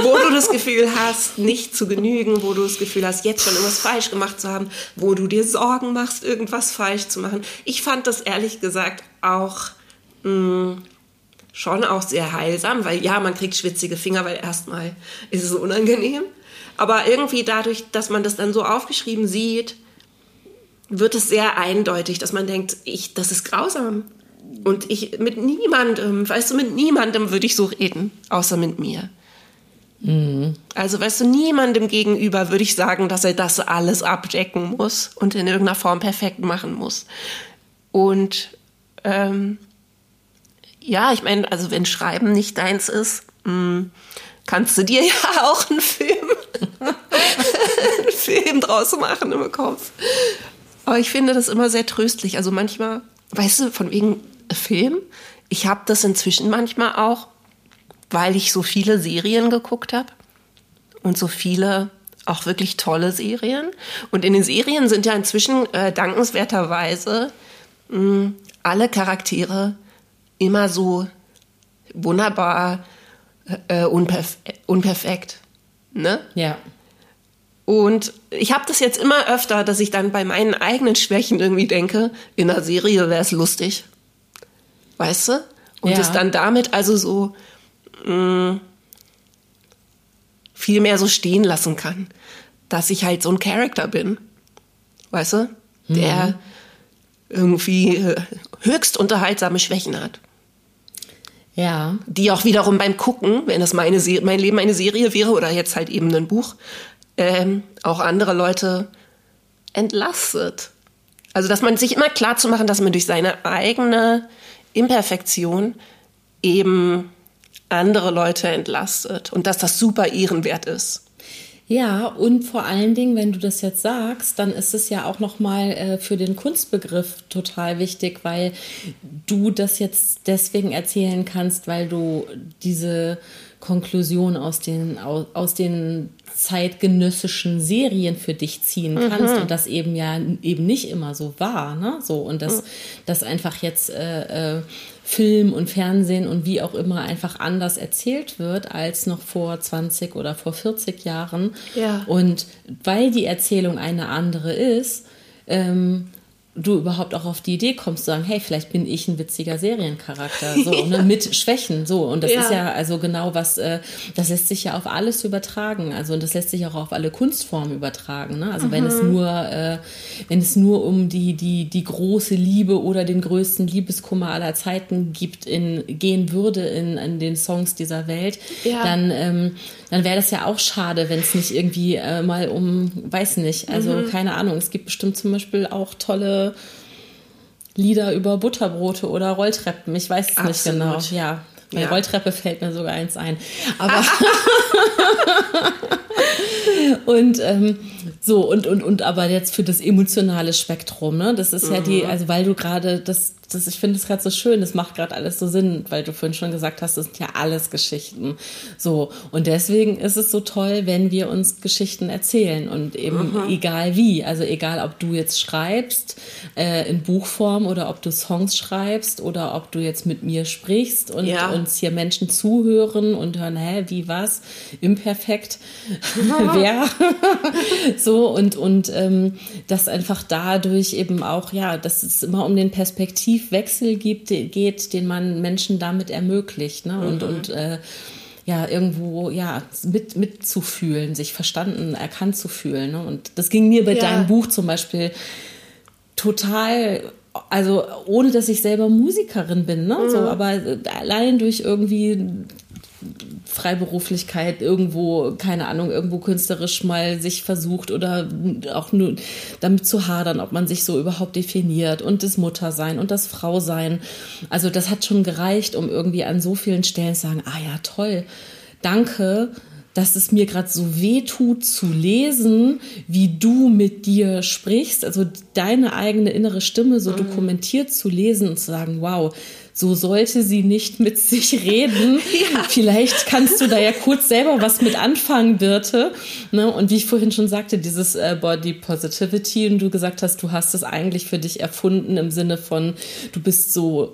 Wo du das Gefühl hast, nicht zu genügen, wo du das Gefühl hast, jetzt schon irgendwas falsch gemacht zu haben, wo du dir Sorgen machst, irgendwas falsch zu machen. Ich fand das ehrlich gesagt auch mh, schon auch sehr heilsam, weil ja, man kriegt schwitzige Finger, weil erstmal ist es unangenehm. Aber irgendwie dadurch, dass man das dann so aufgeschrieben sieht, wird es sehr eindeutig, dass man denkt, ich, das ist grausam. Und ich mit niemandem, weißt du, mit niemandem würde ich so reden, außer mit mir. Mhm. Also, weißt du, niemandem gegenüber würde ich sagen, dass er das alles abdecken muss und in irgendeiner Form perfekt machen muss. Und ähm, ja, ich meine, also wenn Schreiben nicht deins ist, mh, kannst du dir ja auch einen Film, einen Film draus machen im Kopf. Aber ich finde das immer sehr tröstlich. Also manchmal, weißt du, von wegen Film, ich habe das inzwischen manchmal auch, weil ich so viele Serien geguckt habe und so viele auch wirklich tolle Serien. Und in den Serien sind ja inzwischen äh, dankenswerterweise mh, alle Charaktere immer so wunderbar Äh, unperf- unperfekt, ne? Ja. Und ich habe das jetzt immer öfter, dass ich dann bei meinen eigenen Schwächen irgendwie denke, in einer Serie wäre es lustig, weißt du? Und ja. es dann damit also so mh, viel mehr so stehen lassen kann, dass ich halt so ein Charakter bin, weißt du? Mhm. Der irgendwie äh, höchst unterhaltsame Schwächen hat. Ja. Die auch wiederum beim Gucken, wenn das meine Se- mein Leben eine Serie wäre oder jetzt halt eben ein Buch, ähm, auch andere Leute entlastet. Also, dass man sich immer klar zu machen, dass man durch seine eigene Imperfektion eben andere Leute entlastet und dass das super ehrenwert ist. Ja, und vor allen Dingen, wenn du das jetzt sagst, dann ist es ja auch nochmal äh, für den Kunstbegriff total wichtig, weil du das jetzt deswegen erzählen kannst, weil du diese Konklusion aus den, aus, aus den zeitgenössischen Serien für dich ziehen kannst. Mhm. Und das eben ja eben nicht immer so war, ne? So, und das, mhm. das einfach jetzt äh, äh, Film und Fernsehen und wie auch immer einfach anders erzählt wird als noch vor zwanzig oder vor vierzig Jahren. Ja. Und weil die Erzählung eine andere ist, ähm, du überhaupt auch auf die Idee kommst, zu sagen, hey, vielleicht bin ich ein witziger Seriencharakter, so, ne, mit Schwächen, so. Und das ja. ist ja also genau was, äh, das lässt sich ja auf alles übertragen, also, und das lässt sich auch auf alle Kunstformen übertragen, ne, also mhm. wenn es nur, äh, wenn es nur um die, die, die große Liebe oder den größten Liebeskummer aller Zeiten gibt, in, gehen würde in, in den Songs dieser Welt, ja. dann, ähm, dann wäre das ja auch schade, wenn es nicht irgendwie äh, mal um, weiß nicht, also mhm. keine Ahnung, es gibt bestimmt zum Beispiel auch tolle Lieder über Butterbrote oder Rolltreppen. Ich weiß es Absolut. nicht genau. Ja, bei ja. Rolltreppe fällt mir sogar eins ein. Aber und ähm, so und und und aber jetzt für das emotionale Spektrum, ne? Das ist mhm. ja die, also weil du gerade das, das, ich finde es gerade so schön. Das macht gerade alles so Sinn, weil du vorhin schon gesagt hast, das sind ja alles Geschichten. So, und deswegen ist es so toll, wenn wir uns Geschichten erzählen und eben mhm. egal wie, also egal, ob du jetzt schreibst äh, in Buchform oder ob du Songs schreibst oder ob du jetzt mit mir sprichst und ja. uns hier Menschen zuhören und hören, hä, wie, was, imperfekt, wer, so und und ähm, das einfach dadurch eben auch, ja, dass es immer um den Perspektivwechsel gibt, geht, den man Menschen damit ermöglicht, ne? Und mhm. und äh, ja, irgendwo ja mit mitzufühlen, sich verstanden, erkannt zu fühlen, ne? Und das ging mir bei ja. deinem Buch zum Beispiel total. Also ohne, dass ich selber Musikerin bin, ne? Mhm. So, aber allein durch irgendwie Freiberuflichkeit irgendwo, keine Ahnung, irgendwo künstlerisch mal sich versucht oder auch nur damit zu hadern, ob man sich so überhaupt definiert und das Muttersein und das Frausein. Also das hat schon gereicht, um irgendwie an so vielen Stellen zu sagen, ah ja, toll, danke, dass es mir gerade so weh tut zu lesen, wie du mit dir sprichst, also deine eigene innere Stimme so mhm. dokumentiert zu lesen und zu sagen, wow, so sollte sie nicht mit sich reden. Ja. Vielleicht kannst du da ja kurz selber was mit anfangen, Birte. Ne? Und wie ich vorhin schon sagte, dieses äh, Body Positivity, und du gesagt hast, du hast es eigentlich für dich erfunden im Sinne von, du bist so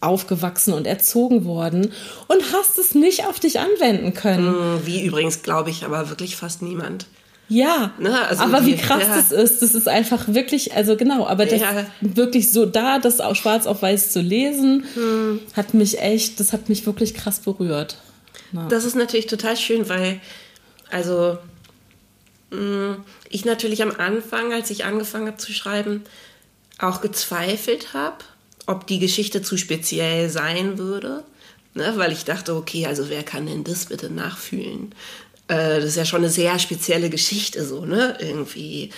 aufgewachsen und erzogen worden und hast es nicht auf dich anwenden können. Wie übrigens, glaube ich, aber wirklich fast niemand. Ja, ne? Also aber die, wie krass ja. das ist. Das ist einfach wirklich, also genau, aber das ja. wirklich so da, das auch schwarz auf weiß zu lesen, hm. hat mich echt, das hat mich wirklich krass berührt. Ja. Das ist natürlich total schön, weil, also ich natürlich am Anfang, als ich angefangen habe zu schreiben, auch gezweifelt habe, ob die Geschichte zu speziell sein würde, ne? Weil ich dachte, okay, also wer kann denn das bitte nachfühlen? Äh, das ist ja schon eine sehr spezielle Geschichte, so, ne? Irgendwie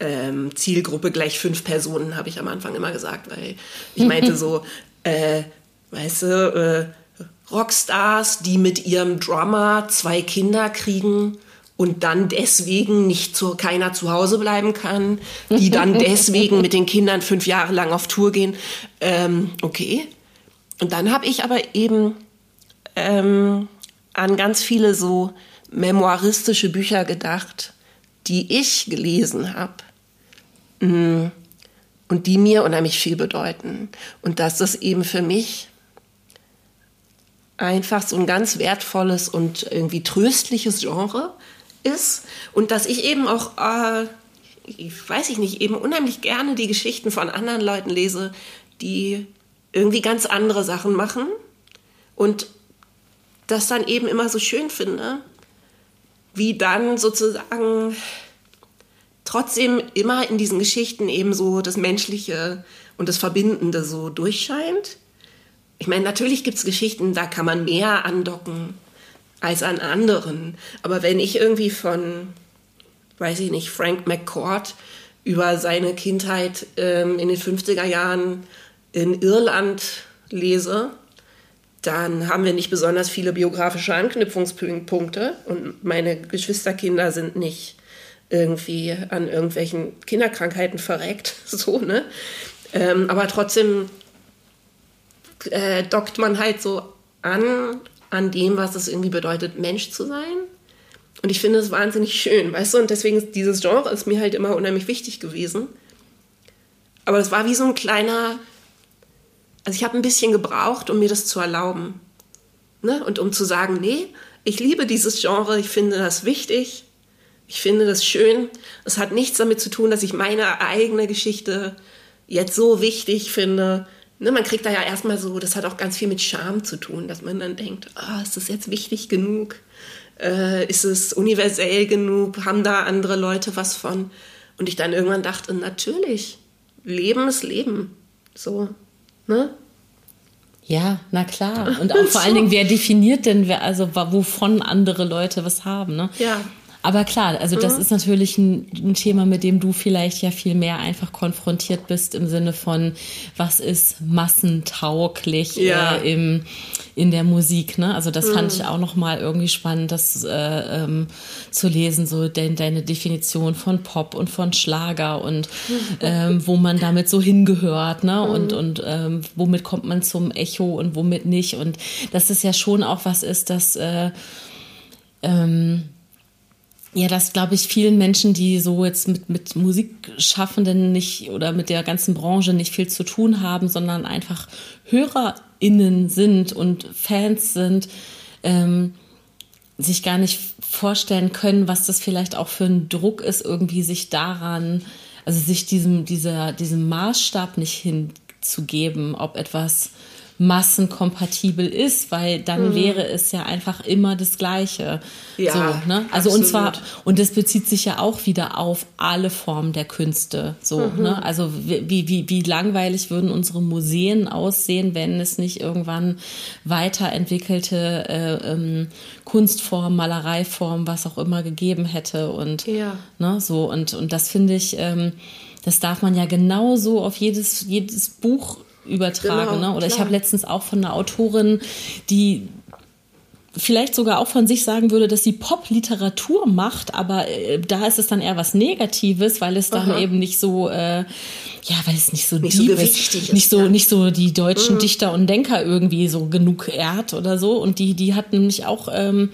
ähm, Zielgruppe gleich fünf Personen, habe ich am Anfang immer gesagt, weil ich meinte so, äh, weißt du, äh, Rockstars, die mit ihrem Drummer zwei Kinder kriegen und dann deswegen nicht zu, keiner zu Hause bleiben kann, die dann deswegen mit den Kindern fünf Jahre lang auf Tour gehen. Ähm, okay. Und dann habe ich aber eben ähm, an ganz viele so memoiristische Bücher gedacht, die ich gelesen habe und die mir unheimlich viel bedeuten. Und dass das eben für mich einfach so ein ganz wertvolles und irgendwie tröstliches Genre ist. Und dass ich eben auch, äh, ich weiß ich nicht, eben unheimlich gerne die Geschichten von anderen Leuten lese, die irgendwie ganz andere Sachen machen. Und das dann eben immer so schön finde, wie dann sozusagen trotzdem immer in diesen Geschichten eben so das Menschliche und das Verbindende so durchscheint. Ich meine, natürlich gibt es Geschichten, da kann man mehr andocken als an anderen. Aber wenn ich irgendwie von, weiß ich nicht, Frank McCourt über seine Kindheit ähm, in den fünfziger Jahren in Irland lese, dann haben wir nicht besonders viele biografische Anknüpfungspunkte. Und meine Geschwisterkinder sind nicht irgendwie an irgendwelchen Kinderkrankheiten verreckt. So, ne? Ähm, aber trotzdem Äh, dockt man halt so an, an dem, was es irgendwie bedeutet, Mensch zu sein. Und ich finde es wahnsinnig schön, weißt du? Und deswegen ist dieses Genre ist mir halt immer unheimlich wichtig gewesen. Aber das war wie so ein kleiner, also ich habe ein bisschen gebraucht, um mir das zu erlauben. Ne? Und um zu sagen, nee, ich liebe dieses Genre, ich finde das wichtig. Ich finde das schön. Es hat nichts damit zu tun, dass ich meine eigene Geschichte jetzt so wichtig finde. Ne, man kriegt da ja erstmal so, das hat auch ganz viel mit Scham zu tun, dass man dann denkt, oh, ist das jetzt wichtig genug? Äh, ist es universell genug? Haben da andere Leute was von? Und ich dann irgendwann dachte, natürlich, Leben ist Leben. So, ne? Ja, na klar. Und auch vor allen Dingen, wer definiert denn, wer, also wovon andere Leute was haben, ne? Ja. Aber klar, also das mhm. ist natürlich ein, ein Thema, mit dem du vielleicht ja viel mehr einfach konfrontiert bist im Sinne von, was ist massentauglich ja. äh, im, in der Musik, ne? Also das mhm. fand ich auch nochmal irgendwie spannend, das äh, ähm, zu lesen, so de- deine Definition von Pop und von Schlager und ähm, wo man damit so hingehört, ne? Mhm. Und, und ähm, womit kommt man zum Echo und womit nicht. Und dass es ja schon auch was ist, dass äh, ähm, ja, das glaube ich vielen Menschen, die so jetzt mit, mit Musikschaffenden nicht oder mit der ganzen Branche nicht viel zu tun haben, sondern einfach HörerInnen sind und Fans sind, ähm, sich gar nicht vorstellen können, was das vielleicht auch für ein Druck ist, irgendwie sich daran, also sich diesem, dieser, diesem Maßstab nicht hinzugeben, ob etwas massenkompatibel ist, weil dann mhm. wäre es ja einfach immer das Gleiche. Ja, so, ne? Also absolut. Und zwar, und das bezieht sich ja auch wieder auf alle Formen der Künste. So, mhm. ne? Also wie, wie, wie langweilig würden unsere Museen aussehen, wenn es nicht irgendwann weiterentwickelte äh, ähm, Kunstform, Malereiform, was auch immer gegeben hätte. Und ja. ne? so, und, und das finde ich, ähm, das darf man ja genauso auf jedes, jedes Buch übertragen. Genau, ne? Oder klar. Ich habe letztens auch von einer Autorin, die vielleicht sogar auch von sich sagen würde, dass sie Pop-Literatur macht, aber äh, da ist es dann eher was Negatives, weil es dann Aha. eben nicht so, äh, ja, weil es nicht so nicht deep so ist, ist, nicht so, ja. nicht so die deutschen mhm. Dichter und Denker irgendwie so genug ehrt oder so. Und die, die hat nämlich auch ähm,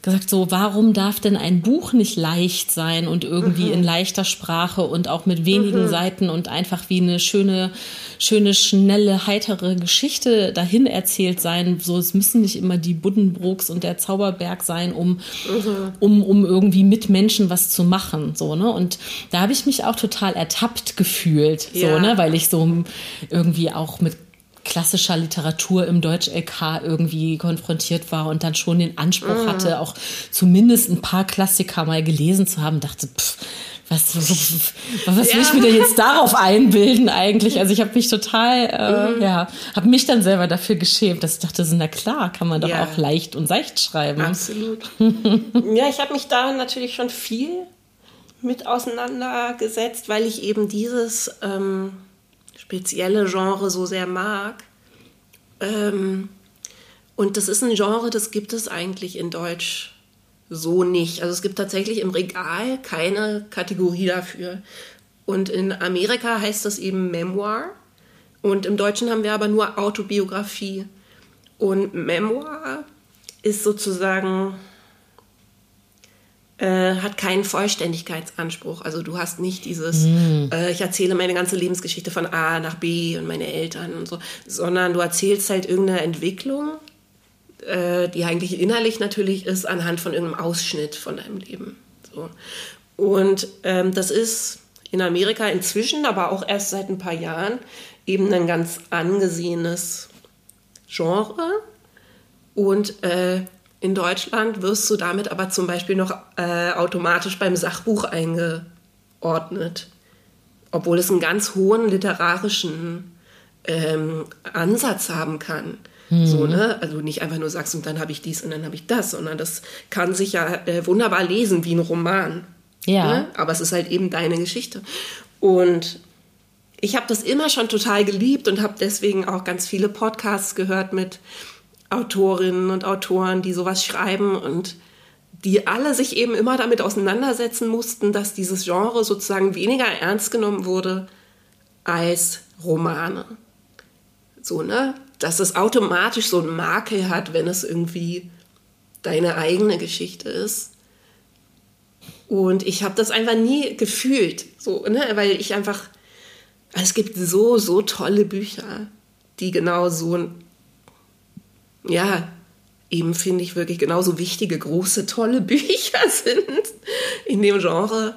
gesagt so, warum darf denn ein Buch nicht leicht sein und irgendwie mhm. in leichter Sprache und auch mit wenigen mhm. Seiten und einfach wie eine schöne, schöne, schnelle, heitere Geschichte dahin erzählt sein. So, es müssen nicht immer die Buddenbrooks und der Zauberberg sein, um, mhm. um, um irgendwie mit Menschen was zu machen. So, ne? Und da habe ich mich auch total ertappt gefühlt, ja. so, ne? Weil ich so irgendwie auch mit klassischer Literatur im Deutsch-L K irgendwie konfrontiert war und dann schon den Anspruch mhm. hatte, auch zumindest ein paar Klassiker mal gelesen zu haben, dachte, pff, was, was, was ja. will ich mir denn jetzt darauf einbilden eigentlich? Also ich habe mich total, äh, mhm. ja, habe mich dann selber dafür geschämt, dass ich dachte, so, na klar, kann man doch ja. auch leicht und seicht schreiben. Absolut. Ja, ich habe mich da natürlich schon viel mit auseinandergesetzt, weil ich eben dieses ähm spezielle Genre so sehr mag. Ähm, und das ist ein Genre, das gibt es eigentlich in Deutsch so nicht. Also es gibt tatsächlich im Regal keine Kategorie dafür. Und in Amerika heißt das eben Memoir. Und im Deutschen haben wir aber nur Autobiografie. Und Memoir ist sozusagen, Äh, hat keinen Vollständigkeitsanspruch. Also du hast nicht dieses, mm. äh, ich erzähle meine ganze Lebensgeschichte von A nach B und meine Eltern und so, sondern du erzählst halt irgendeine Entwicklung, äh, die eigentlich innerlich natürlich ist, anhand von irgendeinem Ausschnitt von deinem Leben. So. Und ähm, das ist in Amerika inzwischen, aber auch erst seit ein paar Jahren, eben ein ganz angesehenes Genre. Und äh, in Deutschland wirst du damit aber zum Beispiel noch äh, automatisch beim Sachbuch eingeordnet, obwohl es einen ganz hohen literarischen ähm, Ansatz haben kann. Mhm. So, ne? Also nicht einfach nur sagst, und dann habe ich dies und dann habe ich das, sondern das kann sich ja äh, wunderbar lesen wie ein Roman. Ja. Ne? Aber es ist halt eben deine Geschichte. Und ich habe das immer schon total geliebt und habe deswegen auch ganz viele Podcasts gehört mit Autorinnen und Autoren, die sowas schreiben und die alle sich eben immer damit auseinandersetzen mussten, dass dieses Genre sozusagen weniger ernst genommen wurde als Romane. So, ne? Dass es automatisch so einen Makel hat, wenn es irgendwie deine eigene Geschichte ist. Und ich habe das einfach nie gefühlt, so, ne? Weil ich einfach, es gibt so, so tolle Bücher, die genau so ein ja, eben, finde ich, wirklich genauso wichtige, große, tolle Bücher sind in dem Genre,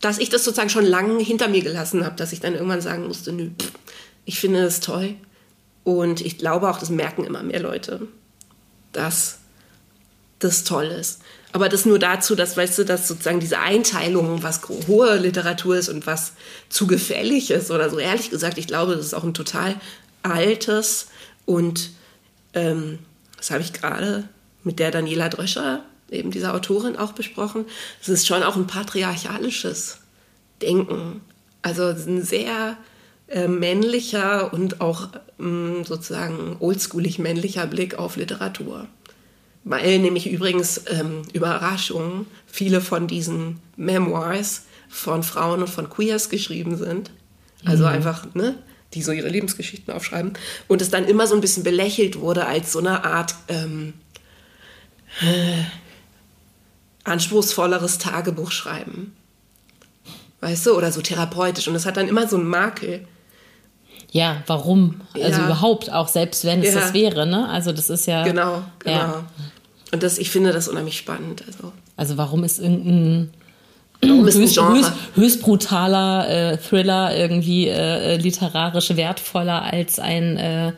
dass ich das sozusagen schon lange hinter mir gelassen habe, dass ich dann irgendwann sagen musste, nö, pff, ich finde das toll. Und ich glaube auch, das merken immer mehr Leute, dass das toll ist. Aber das nur dazu, dass, weißt du, dass sozusagen diese Einteilung, was hohe Literatur ist und was zu gefällig ist oder so, ehrlich gesagt, ich glaube, das ist auch ein total altes und ähm, das habe ich gerade mit der Daniela Dröscher, eben dieser Autorin, auch besprochen. Es ist schon auch ein patriarchalisches Denken. Also ein sehr äh, männlicher und auch mh, sozusagen oldschoolig männlicher Blick auf Literatur. Weil nämlich übrigens, ähm, Überraschung, viele von diesen Memoirs von Frauen und von Queers geschrieben sind. Also mhm. einfach, ne, die so ihre Lebensgeschichten aufschreiben. Und es dann immer so ein bisschen belächelt wurde als so eine Art ähm, äh, anspruchsvolleres Tagebuch schreiben. Weißt du, oder so therapeutisch. Und das hat dann immer so einen Makel. Ja, warum? Also ja. überhaupt, auch selbst wenn es ja. das wäre, ne? Also das ist ja... Genau, genau. Ja. Und das, ich finde das unheimlich spannend. Also, also warum ist irgendein warum ist höchst, höchst, höchst brutaler äh, Thriller irgendwie äh, literarisch wertvoller als ein äh,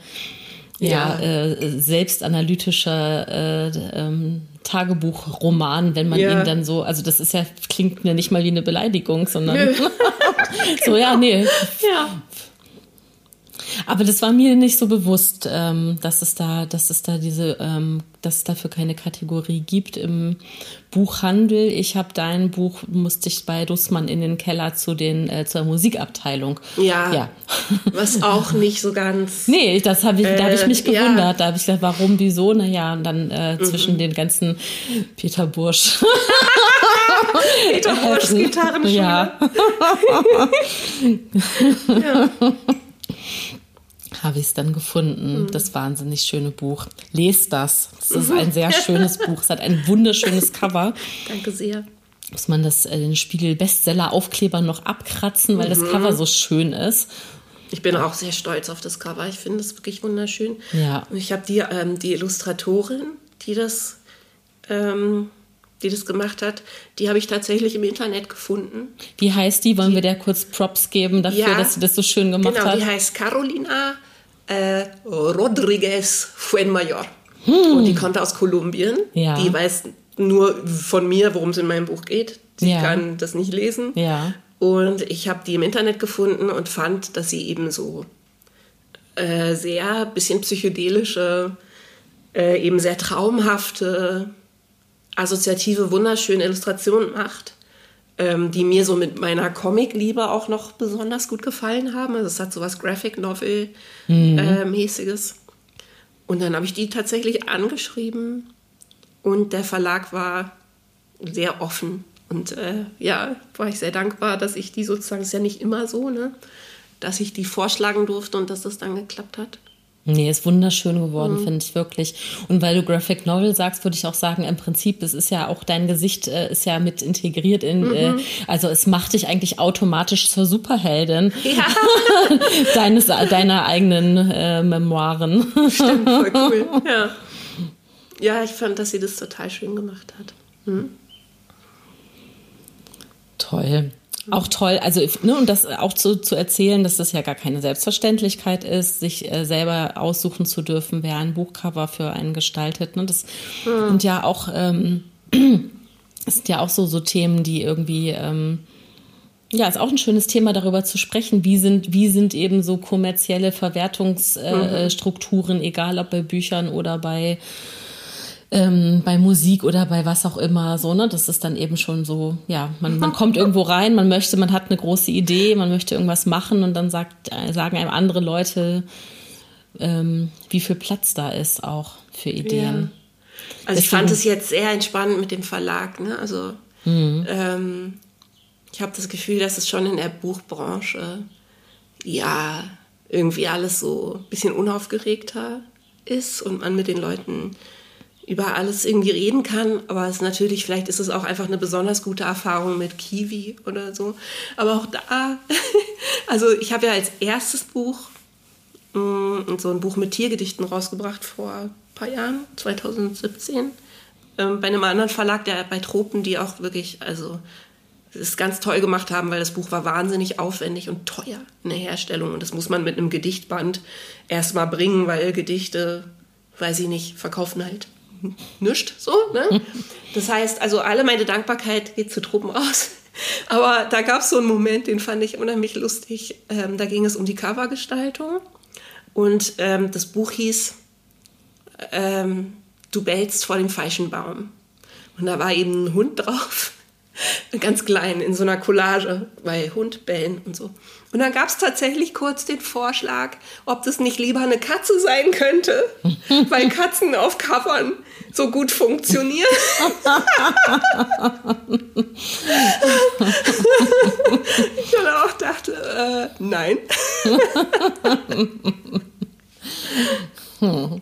ja, ja. Äh, selbstanalytischer äh, ähm, Tagebuchroman, wenn man ja. ihn dann so, also das ist ja, klingt mir nicht mal wie eine Beleidigung, sondern genau. so, ja, nee. Ja. Aber das war mir nicht so bewusst, dass es da, dass es da diese, dass es dafür keine Kategorie gibt im Buchhandel. Ich habe dein Buch, musste ich bei Dussmann in den Keller zu den äh, zur Musikabteilung. Ja, ja. Was auch nicht so ganz... Nee, das hab ich, äh, da habe ich mich gewundert. Ja. Da habe ich gedacht, warum, wieso? Naja, und dann äh, zwischen mhm. den ganzen Peter Bursch... Peter Burschs Gitarrenschule. Ja. ja. Habe ich es dann gefunden, mhm. das wahnsinnig schöne Buch. Lest das. Es ist ein sehr schönes Buch. Es hat ein wunderschönes Cover. Danke sehr. Muss man das, den Spiegel-Bestseller-Aufkleber noch abkratzen, weil mhm. das Cover so schön ist. Ich bin auch sehr stolz auf das Cover. Ich finde es wirklich wunderschön. Ja. Und ich habe die, ähm, die Illustratorin, die das, ähm, die das gemacht hat, die habe ich tatsächlich im Internet gefunden. Wie heißt die? Wollen die, wir der kurz Props geben dafür, ja, dass sie das so schön gemacht genau, hat? Genau, die heißt Carolina Äh, Rodríguez Fuenmayor. Hm. Und die kommt aus Kolumbien. Ja. Die weiß nur von mir, worum es in meinem Buch geht. Sie ja. kann das nicht lesen. Ja. Und ich habe die im Internet gefunden und fand, dass sie eben so äh, sehr bisschen psychedelische, äh, eben sehr traumhafte, assoziative, wunderschöne Illustrationen macht, ähm, die mir so mit meiner Comic-Liebe auch noch besonders gut gefallen haben. Also es hat sowas Graphic-Novel-mäßiges. Mhm. Äh, und dann habe ich die tatsächlich angeschrieben und der Verlag war sehr offen. Und äh, ja, war ich sehr dankbar, dass ich die sozusagen, ist ja nicht immer so, ne, dass ich die vorschlagen durfte und dass das dann geklappt hat. Nee, ist wunderschön geworden, mhm. finde ich wirklich. Und weil du Graphic Novel sagst, würde ich auch sagen, im Prinzip, das ist ja auch, dein Gesicht äh, ist ja mit integriert in, mhm. äh, also es macht dich eigentlich automatisch zur Superheldin ja. deines, deiner eigenen äh, Memoiren. Stimmt, voll cool, ja. Ja, ich fand, dass sie das total schön gemacht hat. Mhm. Toll. Auch toll, also ne, und das auch zu, zu erzählen, dass das ja gar keine Selbstverständlichkeit ist, sich äh, selber aussuchen zu dürfen, wer ein Buchcover für einen gestaltet. Ne? Das ja. sind ja auch ähm, sind ja auch so, so Themen, die irgendwie ähm, ja, ist auch ein schönes Thema, darüber zu sprechen. Wie sind, wie sind eben so kommerzielle Verwertungsstrukturen, äh, mhm. egal ob bei Büchern oder bei Ähm, bei Musik oder bei was auch immer, so, ne, das ist dann eben schon so, ja, man, man kommt irgendwo rein, man möchte, man hat eine große Idee, man möchte irgendwas machen und dann sagt, sagen einem andere Leute, ähm, wie viel Platz da ist auch für Ideen. Ja. Also Deswegen, ich fand es jetzt sehr entspannend mit dem Verlag, ne, also mhm. ähm, ich habe das Gefühl, dass es schon in der Buchbranche, ja, irgendwie alles so ein bisschen unaufgeregter ist und man mit den Leuten über alles irgendwie reden kann, aber es natürlich, vielleicht ist es auch einfach eine besonders gute Erfahrung mit Kiwi oder so. Aber auch da, also ich habe ja als erstes Buch und so ein Buch mit Tiergedichten rausgebracht vor ein paar Jahren, zwanzig siebzehn. Ähm, bei einem anderen Verlag, der bei Tropen, die auch wirklich, also es ganz toll gemacht haben, weil das Buch war wahnsinnig aufwendig und teuer in der Herstellung. Und das muss man mit einem Gedichtband erstmal bringen, weil Gedichte, weiß ich nicht, verkaufen halt nichts so. Ne? Das heißt, also alle meine Dankbarkeit geht zu Tropen raus. Aber da gab es so einen Moment, den fand ich unheimlich lustig. Ähm, da ging es um die Covergestaltung. Und ähm, das Buch hieß ähm, Du bellst vor dem falschen Baum. Und da war eben ein Hund drauf, ganz klein, in so einer Collage, weil Hund bellen und so. Und dann gab es tatsächlich kurz den Vorschlag, ob das nicht lieber eine Katze sein könnte, weil Katzen auf Covern so gut funktionieren. Ich dann auch dachte, äh, nein. Hm.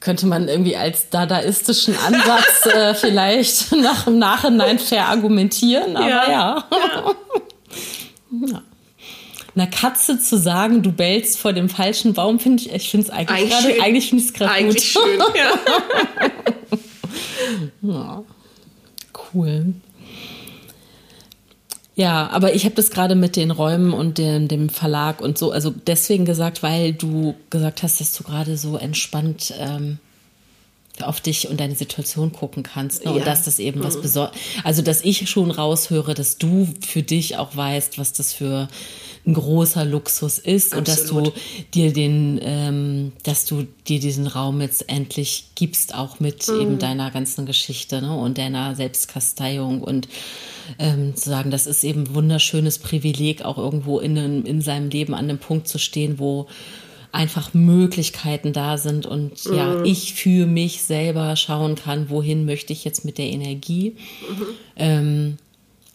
Könnte man irgendwie als dadaistischen Ansatz äh, vielleicht nach, im Nachhinein verargumentieren, aber ja. ja. ja. Einer Katze zu sagen, du bellst vor dem falschen Baum, finde ich, ich finde es eigentlich gerade, eigentlich finde ich es gerade gut. Schön, ja. ja. Cool. Ja, aber ich habe das gerade mit den Räumen und den, dem Verlag und so, also deswegen gesagt, weil du gesagt hast, dass du gerade so entspannt ähm, auf dich und deine Situation gucken kannst. Ne? Und ja. dass das eben mhm. was besor- also dass ich schon raushöre, dass du für dich auch weißt, was das für ein großer Luxus ist. Absolut. Und dass du dir den, ähm, dass du dir diesen Raum jetzt endlich gibst, auch mit mhm. eben deiner ganzen Geschichte, ne? Und deiner Selbstkasteiung und Ähm, zu sagen, das ist eben ein wunderschönes Privileg, auch irgendwo in, den, in seinem Leben an einem Punkt zu stehen, wo einfach Möglichkeiten da sind und mhm. ja, ich für mich selber schauen kann, wohin möchte ich jetzt mit der Energie. Mhm. Ähm,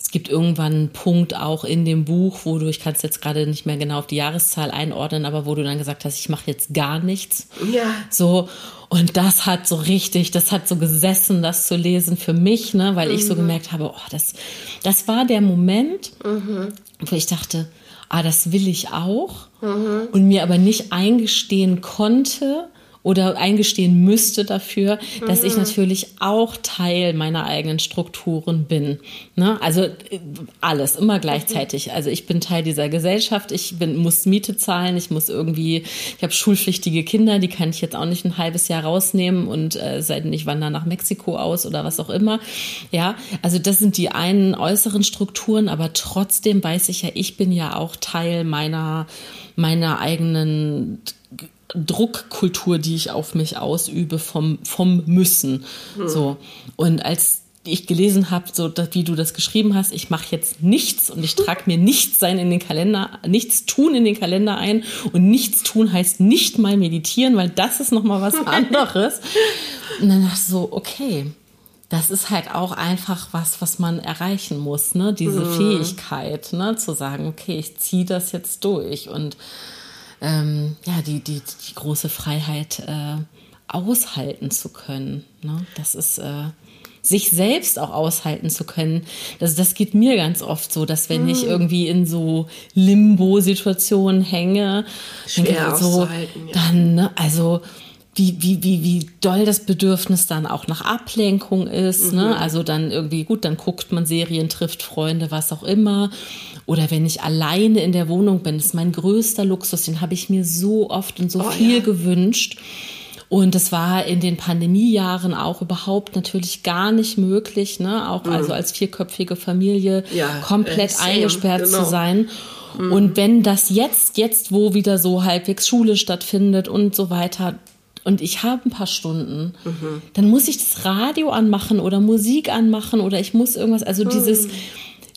es gibt irgendwann einen Punkt auch in dem Buch, wo du, ich kann es jetzt gerade nicht mehr genau auf die Jahreszahl einordnen, aber wo du dann gesagt hast, ich mache jetzt gar nichts. Ja. So. Und das hat so richtig, das hat so gesessen, das zu lesen für mich, ne, weil mhm. ich so gemerkt habe, oh, das, das war der Moment, mhm. wo ich dachte, ah, das will ich auch, mhm. und mir aber nicht eingestehen konnte oder eingestehen müsste dafür, dass mhm. ich natürlich auch Teil meiner eigenen Strukturen bin. Ne? Also alles, immer gleichzeitig. Also ich bin Teil dieser Gesellschaft, ich bin, muss Miete zahlen, ich muss irgendwie, ich habe schulpflichtige Kinder, die kann ich jetzt auch nicht ein halbes Jahr rausnehmen und äh, seitdem ich wandere nach Mexiko aus oder was auch immer. Ja, also das sind die einen äußeren Strukturen, aber trotzdem weiß ich ja, ich bin ja auch Teil meiner, meiner eigenen Druckkultur, die ich auf mich ausübe, vom, vom Müssen. Hm. So. Und als ich gelesen habe, so wie du das geschrieben hast, ich mache jetzt nichts und ich trage mir nichts sein in den Kalender, nichts tun in den Kalender ein, und nichts tun heißt nicht mal meditieren, weil das ist nochmal was anderes. Und dann dachte ich so, okay, das ist halt auch einfach was, was man erreichen muss, ne? Diese hm. Fähigkeit, ne? Zu sagen, okay, ich ziehe das jetzt durch und Ähm, ja, die, die, die große Freiheit äh, aushalten zu können. Ne? Das ist, äh, sich selbst auch aushalten zu können. Das, das geht mir ganz oft so, dass wenn mhm. ich irgendwie in so Limbo-Situationen hänge, schwer denke, so, auszuhalten, ja. dann, ne, also wie, wie, wie, wie doll das Bedürfnis dann auch nach Ablenkung ist. Mhm. Ne? Also dann irgendwie, gut, dann guckt man Serien, trifft Freunde, was auch immer. Oder wenn ich alleine in der Wohnung bin, das ist mein größter Luxus, den habe ich mir so oft und so oh, viel ja. gewünscht. Und das war in den Pandemiejahren auch überhaupt natürlich gar nicht möglich, ne? Auch mhm. also als vierköpfige Familie ja, komplett äh, eingesperrt genau. zu sein. Mhm. Und wenn das jetzt, jetzt wo wieder so halbwegs Schule stattfindet und so weiter, und ich habe ein paar Stunden, mhm. dann muss ich das Radio anmachen oder Musik anmachen oder ich muss irgendwas, also mhm. dieses,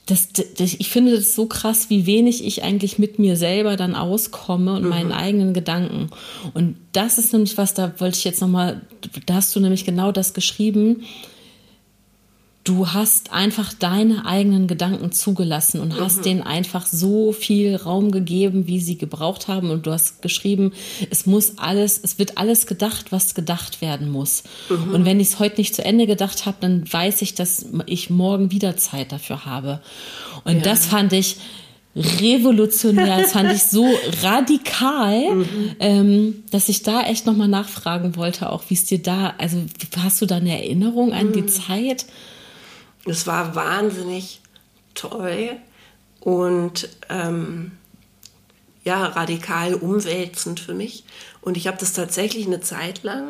das, das, ich finde das so krass, wie wenig ich eigentlich mit mir selber dann auskomme und mhm. meinen eigenen Gedanken. Und das ist nämlich was, da wollte ich jetzt nochmal, da hast du nämlich genau das geschrieben, du hast einfach deine eigenen Gedanken zugelassen und hast mhm. denen einfach so viel Raum gegeben, wie sie gebraucht haben. Und du hast geschrieben, es muss alles, es wird alles gedacht, was gedacht werden muss. Mhm. Und wenn ich es heute nicht zu Ende gedacht habe, dann weiß ich, dass ich morgen wieder Zeit dafür habe. Und ja. das fand ich revolutionär. Das fand ich so radikal, mhm. ähm, dass ich da echt nochmal nachfragen wollte, auch wie es dir da, also hast du da eine Erinnerung an mhm. die Zeit? Es war wahnsinnig toll und ähm, ja, radikal umwälzend für mich. Und ich habe das tatsächlich eine Zeit lang,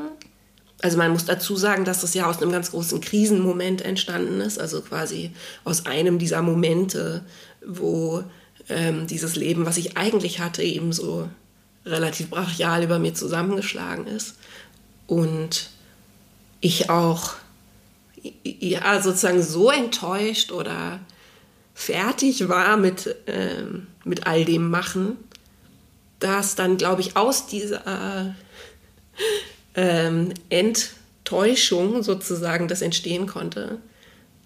also man muss dazu sagen, dass das ja aus einem ganz großen Krisenmoment entstanden ist, also quasi aus einem dieser Momente, wo ähm, dieses Leben, was ich eigentlich hatte, eben so relativ brachial über mir zusammengeschlagen ist. Und ich auch ja sozusagen so enttäuscht oder fertig war mit, ähm, mit all dem Machen, dass dann, glaube ich, aus dieser ähm, Enttäuschung sozusagen das entstehen konnte.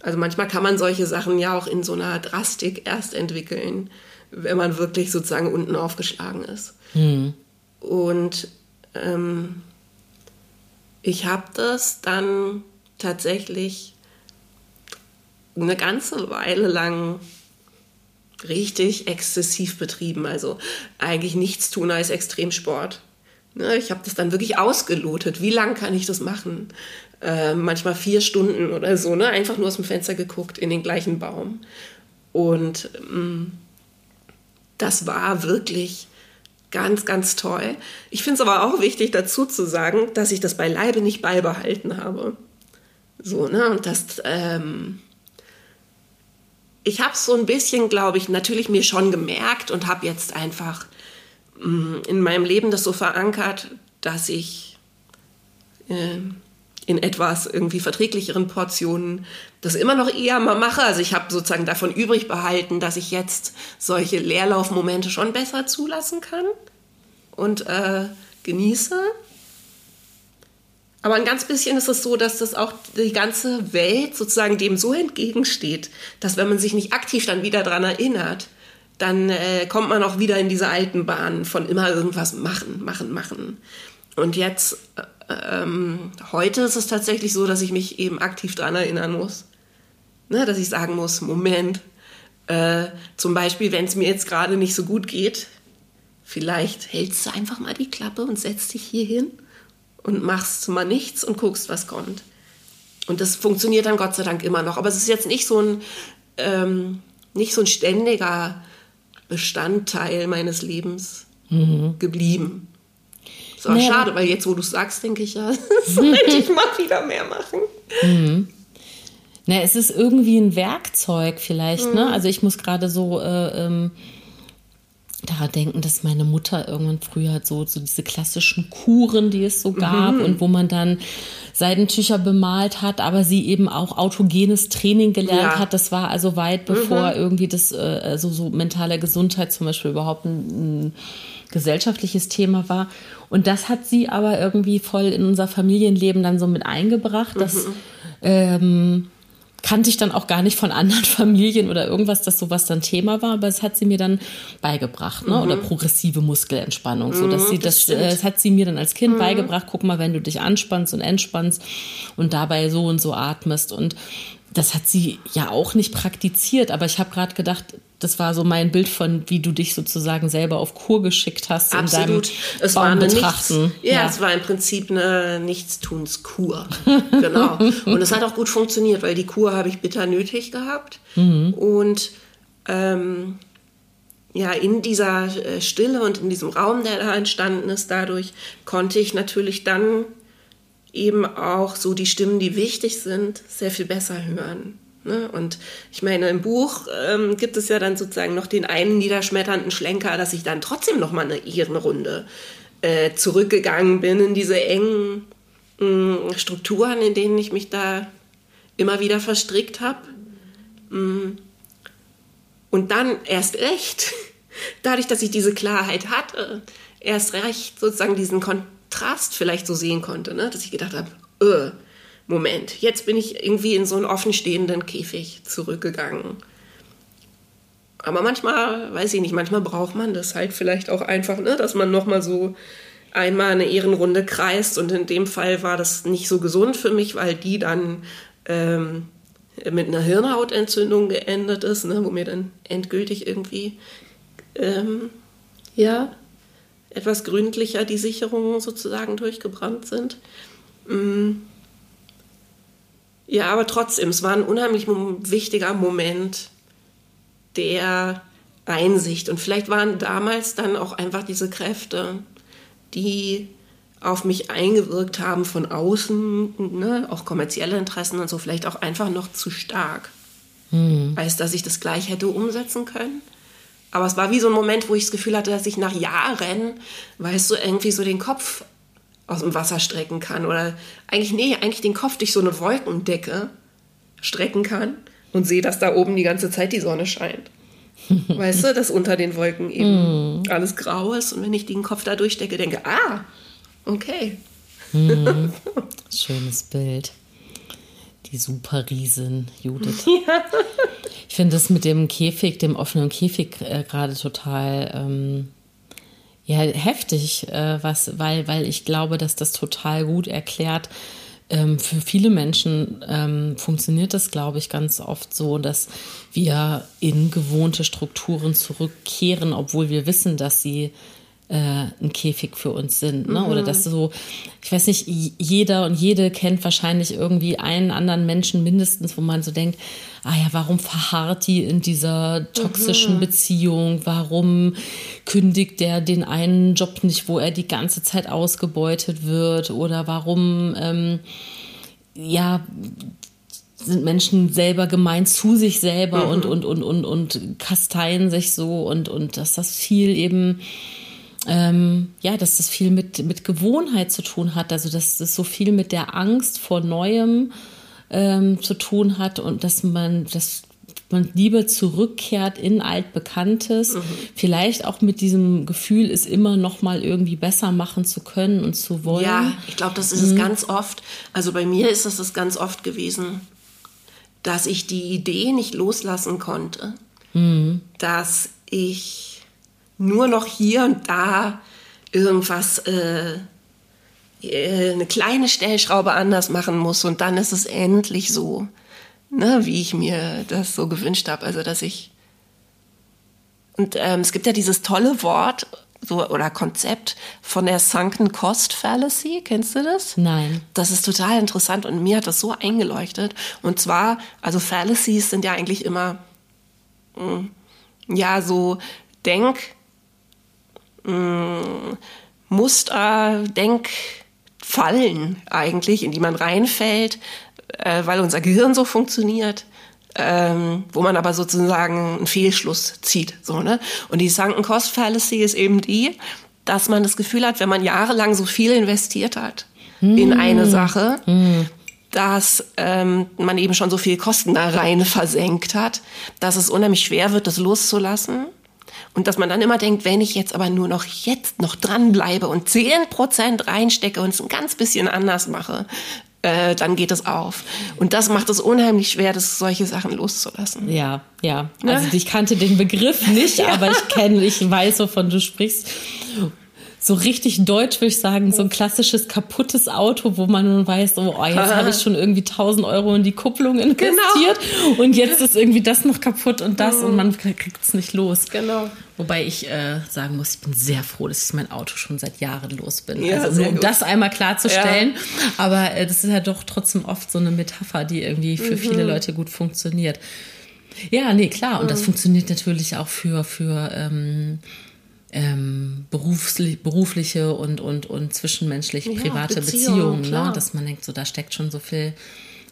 Also manchmal kann man solche Sachen ja auch in so einer Drastik erst entwickeln, wenn man wirklich sozusagen unten aufgeschlagen ist. Mhm. Und ähm, ich habe das dann tatsächlich eine ganze Weile lang richtig exzessiv betrieben. Also eigentlich nichts tun als Extremsport. Ich habe das dann wirklich ausgelotet. Wie lange kann ich das machen? Äh, manchmal vier Stunden oder so, ne? Einfach nur aus dem Fenster geguckt, in den gleichen Baum. Und ähm, das war wirklich ganz, ganz toll. Ich finde es aber auch wichtig, dazu zu sagen, dass ich das beileibe nicht beibehalten habe. So, ne? Und das, ähm, ich habe es so ein bisschen, glaube ich, natürlich mir schon gemerkt und habe jetzt einfach in meinem Leben das so verankert, dass ich äh, in etwas irgendwie verträglicheren Portionen das immer noch eher mal mache. Also ich habe sozusagen davon übrig behalten, dass ich jetzt solche Leerlaufmomente schon besser zulassen kann und äh, genieße. Aber ein ganz bisschen ist es so, dass das auch die ganze Welt sozusagen dem so entgegensteht, dass wenn man sich nicht aktiv dann wieder daran erinnert, dann äh, kommt man auch wieder in diese alten Bahnen von immer irgendwas machen, machen, machen. Und jetzt, äh, ähm, heute ist es tatsächlich so, dass ich mich eben aktiv daran erinnern muss. Ne, dass ich sagen muss, Moment, äh, zum Beispiel, wenn es mir jetzt gerade nicht so gut geht, vielleicht hältst du einfach mal die Klappe und setzt dich hier hin und machst mal nichts und guckst, was kommt. Und das funktioniert dann Gott sei Dank immer noch. Aber es ist jetzt nicht so ein, ähm, nicht so ein ständiger Bestandteil meines Lebens mhm. geblieben. Ist auch naja. schade, weil jetzt, wo du es sagst, denke ich, ja, sollte ich mal wieder mehr machen. Mhm. Na, es ist irgendwie ein Werkzeug vielleicht, mhm. ne? Also ich muss gerade so äh, ähm, daran denken, dass meine Mutter irgendwann früher so, so diese klassischen Kuren, die es so gab mhm. und wo man dann Seidentücher bemalt hat, aber sie eben auch autogenes Training gelernt ja. hat. Das war also weit bevor mhm. irgendwie das äh, so, so mentale Gesundheit zum Beispiel überhaupt ein, ein gesellschaftliches Thema war. Und das hat sie aber irgendwie voll in unser Familienleben dann so mit eingebracht. Mhm. Das ähm, kannte ich dann auch gar nicht von anderen Familien oder irgendwas, dass sowas dann Thema war. Aber das hat sie mir dann beigebracht, ne? Mhm. Oder progressive Muskelentspannung. So, dass sie das, das, das hat sie mir dann als Kind mhm. beigebracht. Guck mal, wenn du dich anspannst und entspannst und dabei so und so atmest. Und das hat sie ja auch nicht praktiziert. Aber ich habe gerade gedacht, das war so mein Bild von, wie du dich sozusagen selber auf Kur geschickt hast. Absolut. In deinem es Baum war betrachten. Nichts, ja, ja, es war im Prinzip eine Nichtstunskur. Genau. Und es hat auch gut funktioniert, weil die Kur habe ich bitter nötig gehabt. Mhm. Und ähm, ja, in dieser Stille und in diesem Raum, der da entstanden ist, dadurch konnte ich natürlich dann eben auch so die Stimmen, die wichtig sind, sehr viel besser hören. Ne? Und ich meine, im Buch ähm, gibt es ja dann sozusagen noch den einen niederschmetternden Schlenker, dass ich dann trotzdem noch mal eine Ehrenrunde äh, zurückgegangen bin in diese engen mh, Strukturen, in denen ich mich da immer wieder verstrickt habe. Und dann erst recht, dadurch, dass ich diese Klarheit hatte, erst recht sozusagen diesen Kontrast vielleicht so sehen konnte, ne? Dass ich gedacht habe, öh, Moment, jetzt bin ich irgendwie in so einen offenstehenden Käfig zurückgegangen. Aber manchmal, weiß ich nicht, manchmal braucht man das halt vielleicht auch einfach, ne, dass man nochmal so einmal eine Ehrenrunde kreist. Und in dem Fall war das nicht so gesund für mich, weil die dann ähm, mit einer Hirnhautentzündung geendet ist, ne, wo mir dann endgültig irgendwie ähm, ja, etwas gründlicher die Sicherungen sozusagen durchgebrannt sind. Mm. Ja, aber trotzdem, es war ein unheimlich wichtiger Moment der Einsicht. Und vielleicht waren damals dann auch einfach diese Kräfte, die auf mich eingewirkt haben von außen, ne, auch kommerzielle Interessen und so, vielleicht auch einfach noch zu stark. Hm. Als dass ich das gleich hätte umsetzen können. Aber es war wie so ein Moment, wo ich das Gefühl hatte, dass ich nach Jahren, weißt du, irgendwie so den Kopf aus dem Wasser strecken kann. Oder eigentlich, nee, eigentlich den Kopf durch so eine Wolkendecke strecken kann und sehe, dass da oben die ganze Zeit die Sonne scheint. Weißt du, dass unter den Wolken eben mm. alles grau ist. Und wenn ich den Kopf da durchstecke, denke, ah, okay. Mm. Schönes Bild. Die Superriesin Judith. Ja. Ich finde das mit dem Käfig, dem offenen Käfig äh, gerade total ähm, ja, heftig, äh, was, weil, weil ich glaube, dass das total gut erklärt. Ähm, für viele Menschen ähm, funktioniert das, glaube ich, ganz oft so, dass wir in gewohnte Strukturen zurückkehren, obwohl wir wissen, dass sie ein Käfig für uns sind, ne? Mhm. Oder dass so, ich weiß nicht, jeder und jede kennt wahrscheinlich irgendwie einen anderen Menschen mindestens, wo man so denkt, ah ja, warum verharrt die in dieser toxischen mhm. Beziehung? Warum kündigt der den einen Job nicht, wo er die ganze Zeit ausgebeutet wird? Oder warum, ähm, ja, sind Menschen selber gemein zu sich selber mhm. und, und, und, und, und kasteien sich so und, und dass das viel eben Ähm, ja, dass das viel mit, mit Gewohnheit zu tun hat, also dass das so viel mit der Angst vor Neuem ähm, zu tun hat und dass man, dass man lieber zurückkehrt in Altbekanntes, mhm. vielleicht auch mit diesem Gefühl, es immer noch mal irgendwie besser machen zu können und zu wollen. Ja, ich glaube, das ist mhm. es ganz oft, also bei mir ist das das ganz oft gewesen, dass ich die Idee nicht loslassen konnte, mhm. dass ich nur noch hier und da irgendwas, äh, eine kleine Stellschraube anders machen muss. Und dann ist es endlich so, ne, wie ich mir das so gewünscht habe. Also, dass ich. Und ähm, es gibt ja dieses tolle Wort so, oder Konzept von der Sunken Cost Fallacy. Kennst du das? Nein. Das ist total interessant und mir hat das so eingeleuchtet. Und zwar, also Fallacies sind ja eigentlich immer, mh, ja, so Denk. Muster, Denkfallen eigentlich, in die man reinfällt, äh, weil unser Gehirn so funktioniert, ähm, wo man aber sozusagen einen Fehlschluss zieht. So, ne? Und die Sunken Cost Fallacy ist eben die, dass man das Gefühl hat, wenn man jahrelang so viel investiert hat mm. in eine Sache, mm. dass ähm, man eben schon so viel Kosten da rein versenkt hat, dass es unheimlich schwer wird, das loszulassen. Und dass man dann immer denkt, wenn ich jetzt aber nur noch jetzt noch dranbleibe und zehn Prozent reinstecke und es ein ganz bisschen anders mache, äh, dann geht es auf. Und das macht es unheimlich schwer, das, solche Sachen loszulassen. Ja, ja. Ne? Also ich kannte den Begriff nicht, ja. aber ich kenne, ich weiß, wovon du sprichst. So richtig deutsch würde ich sagen, so ein klassisches kaputtes Auto, wo man nun weiß, oh, oh jetzt habe ich schon irgendwie tausend Euro in die Kupplung investiert genau. und jetzt ist irgendwie das noch kaputt und das mm. und man kriegt es nicht los. Genau. Wobei ich äh, sagen muss, ich bin sehr froh, dass ich mein Auto schon seit Jahren los bin. Ja, also nur um gut. das einmal klarzustellen. Ja. Aber äh, das ist ja doch trotzdem oft so eine Metapher, die irgendwie für mhm. viele Leute gut funktioniert. Ja, nee, klar. Und mhm. das funktioniert natürlich auch für... für ähm, Ähm, beruflich, berufliche und, und, und zwischenmenschlich ja, private Beziehungen, Beziehung, ne? Dass man denkt, so da steckt schon so viel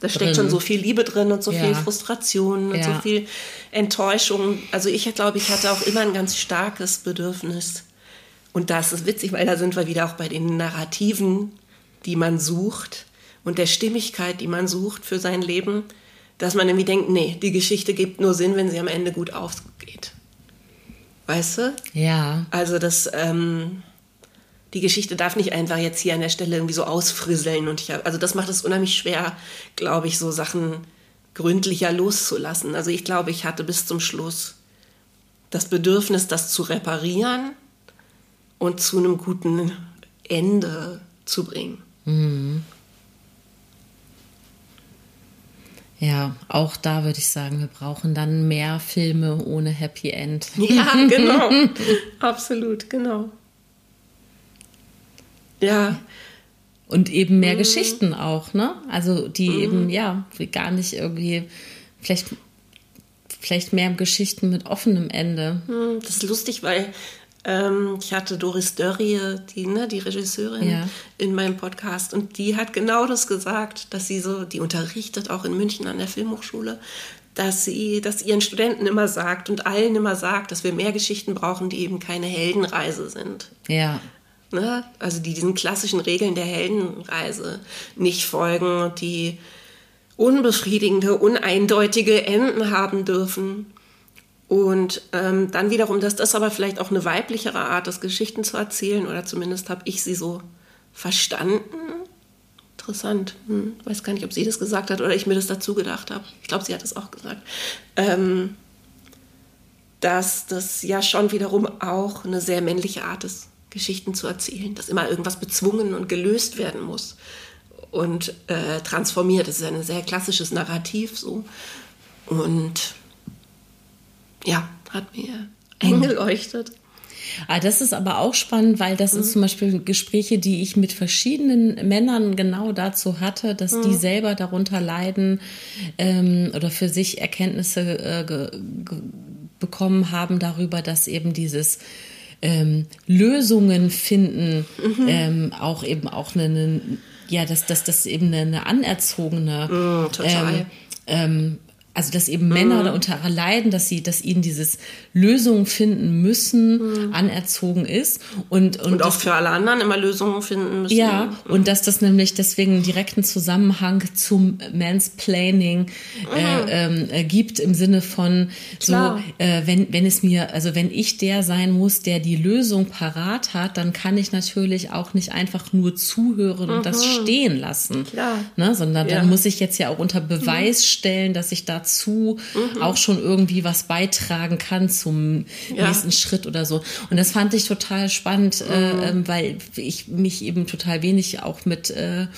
Da drin. Steckt schon so viel Liebe drin und so ja. viel Frustration und ja. so viel Enttäuschung. Also ich glaube, ich hatte auch immer ein ganz starkes Bedürfnis. Und das ist witzig, weil da sind wir wieder auch bei den Narrativen, die man sucht und der Stimmigkeit, die man sucht für sein Leben, dass man irgendwie denkt, nee, die Geschichte gibt nur Sinn, wenn sie am Ende gut ausgeht. Weißt du? Ja. Also das, ähm, die Geschichte darf nicht einfach jetzt hier an der Stelle irgendwie so ausfrisseln. Und ich hab, also das macht es unheimlich schwer, glaube ich, so Sachen gründlicher loszulassen. Also ich glaube, ich hatte bis zum Schluss das Bedürfnis, das zu reparieren und zu einem guten Ende zu bringen. Mhm. Ja, auch da würde ich sagen, wir brauchen dann mehr Filme ohne Happy End. Ja, genau. Absolut, genau. Ja. Und eben mehr mhm. Geschichten auch, ne? Also die mhm. eben, ja, gar nicht irgendwie, vielleicht, vielleicht mehr Geschichten mit offenem Ende. Mhm, das ist lustig, weil ähm, ich hatte Doris Dörrie, die, ne, die Regisseurin, ja. in meinem Podcast, und die hat genau das gesagt, dass sie so, die unterrichtet auch in München an der Filmhochschule, dass sie, dass ihren Studenten immer sagt und allen immer sagt, dass wir mehr Geschichten brauchen, die eben keine Heldenreise sind. Ja. Ne? Also die diesen klassischen Regeln der Heldenreise nicht folgen und die unbefriedigende, uneindeutige Enden haben dürfen. Und ähm, dann wiederum, dass das aber vielleicht auch eine weiblichere Art ist, Geschichten zu erzählen, oder zumindest habe ich sie so verstanden. Interessant. Hm. Weiß gar nicht, ob sie das gesagt hat oder ich mir das dazu gedacht habe. Ich glaube, sie hat es auch gesagt. Ähm, dass das ja schon wiederum auch eine sehr männliche Art ist, Geschichten zu erzählen, dass immer irgendwas bezwungen und gelöst werden muss und äh, transformiert. Das ist ein sehr klassisches Narrativ so. Und ja, hat mir eingeleuchtet. Ah, das ist aber auch spannend, weil das mhm. ist zum Beispiel Gespräche, die ich mit verschiedenen Männern genau dazu hatte, dass mhm. die selber darunter leiden ähm, oder für sich Erkenntnisse äh, ge- ge- bekommen haben darüber, dass eben dieses Ähm, Lösungen finden, mhm. ähm, auch eben auch eine, eine ja, dass das das eben eine, eine anerzogene, mm, total. Ähm, ähm, also dass eben mm. Männer darunter leiden, dass sie, dass ihnen dieses Lösungen finden müssen mm. anerzogen ist und und, und auch das, für alle anderen immer Lösungen finden müssen. Ja, mm. und dass das nämlich deswegen einen direkten Zusammenhang zum Mansplaining äh, mm. äh, gibt im Sinne von Klar. so äh, wenn wenn es mir also wenn ich der sein muss, der die Lösung parat hat, dann kann ich natürlich auch nicht einfach nur zuhören mhm. und das stehen lassen, ne? Sondern ja. dann muss ich jetzt ja auch unter Beweis mhm. stellen, dass ich dazu Zu mhm. auch schon irgendwie was beitragen kann zum ja. nächsten Schritt oder so. Und das fand ich total spannend, mhm. äh, weil ich mich eben total wenig auch mit, äh,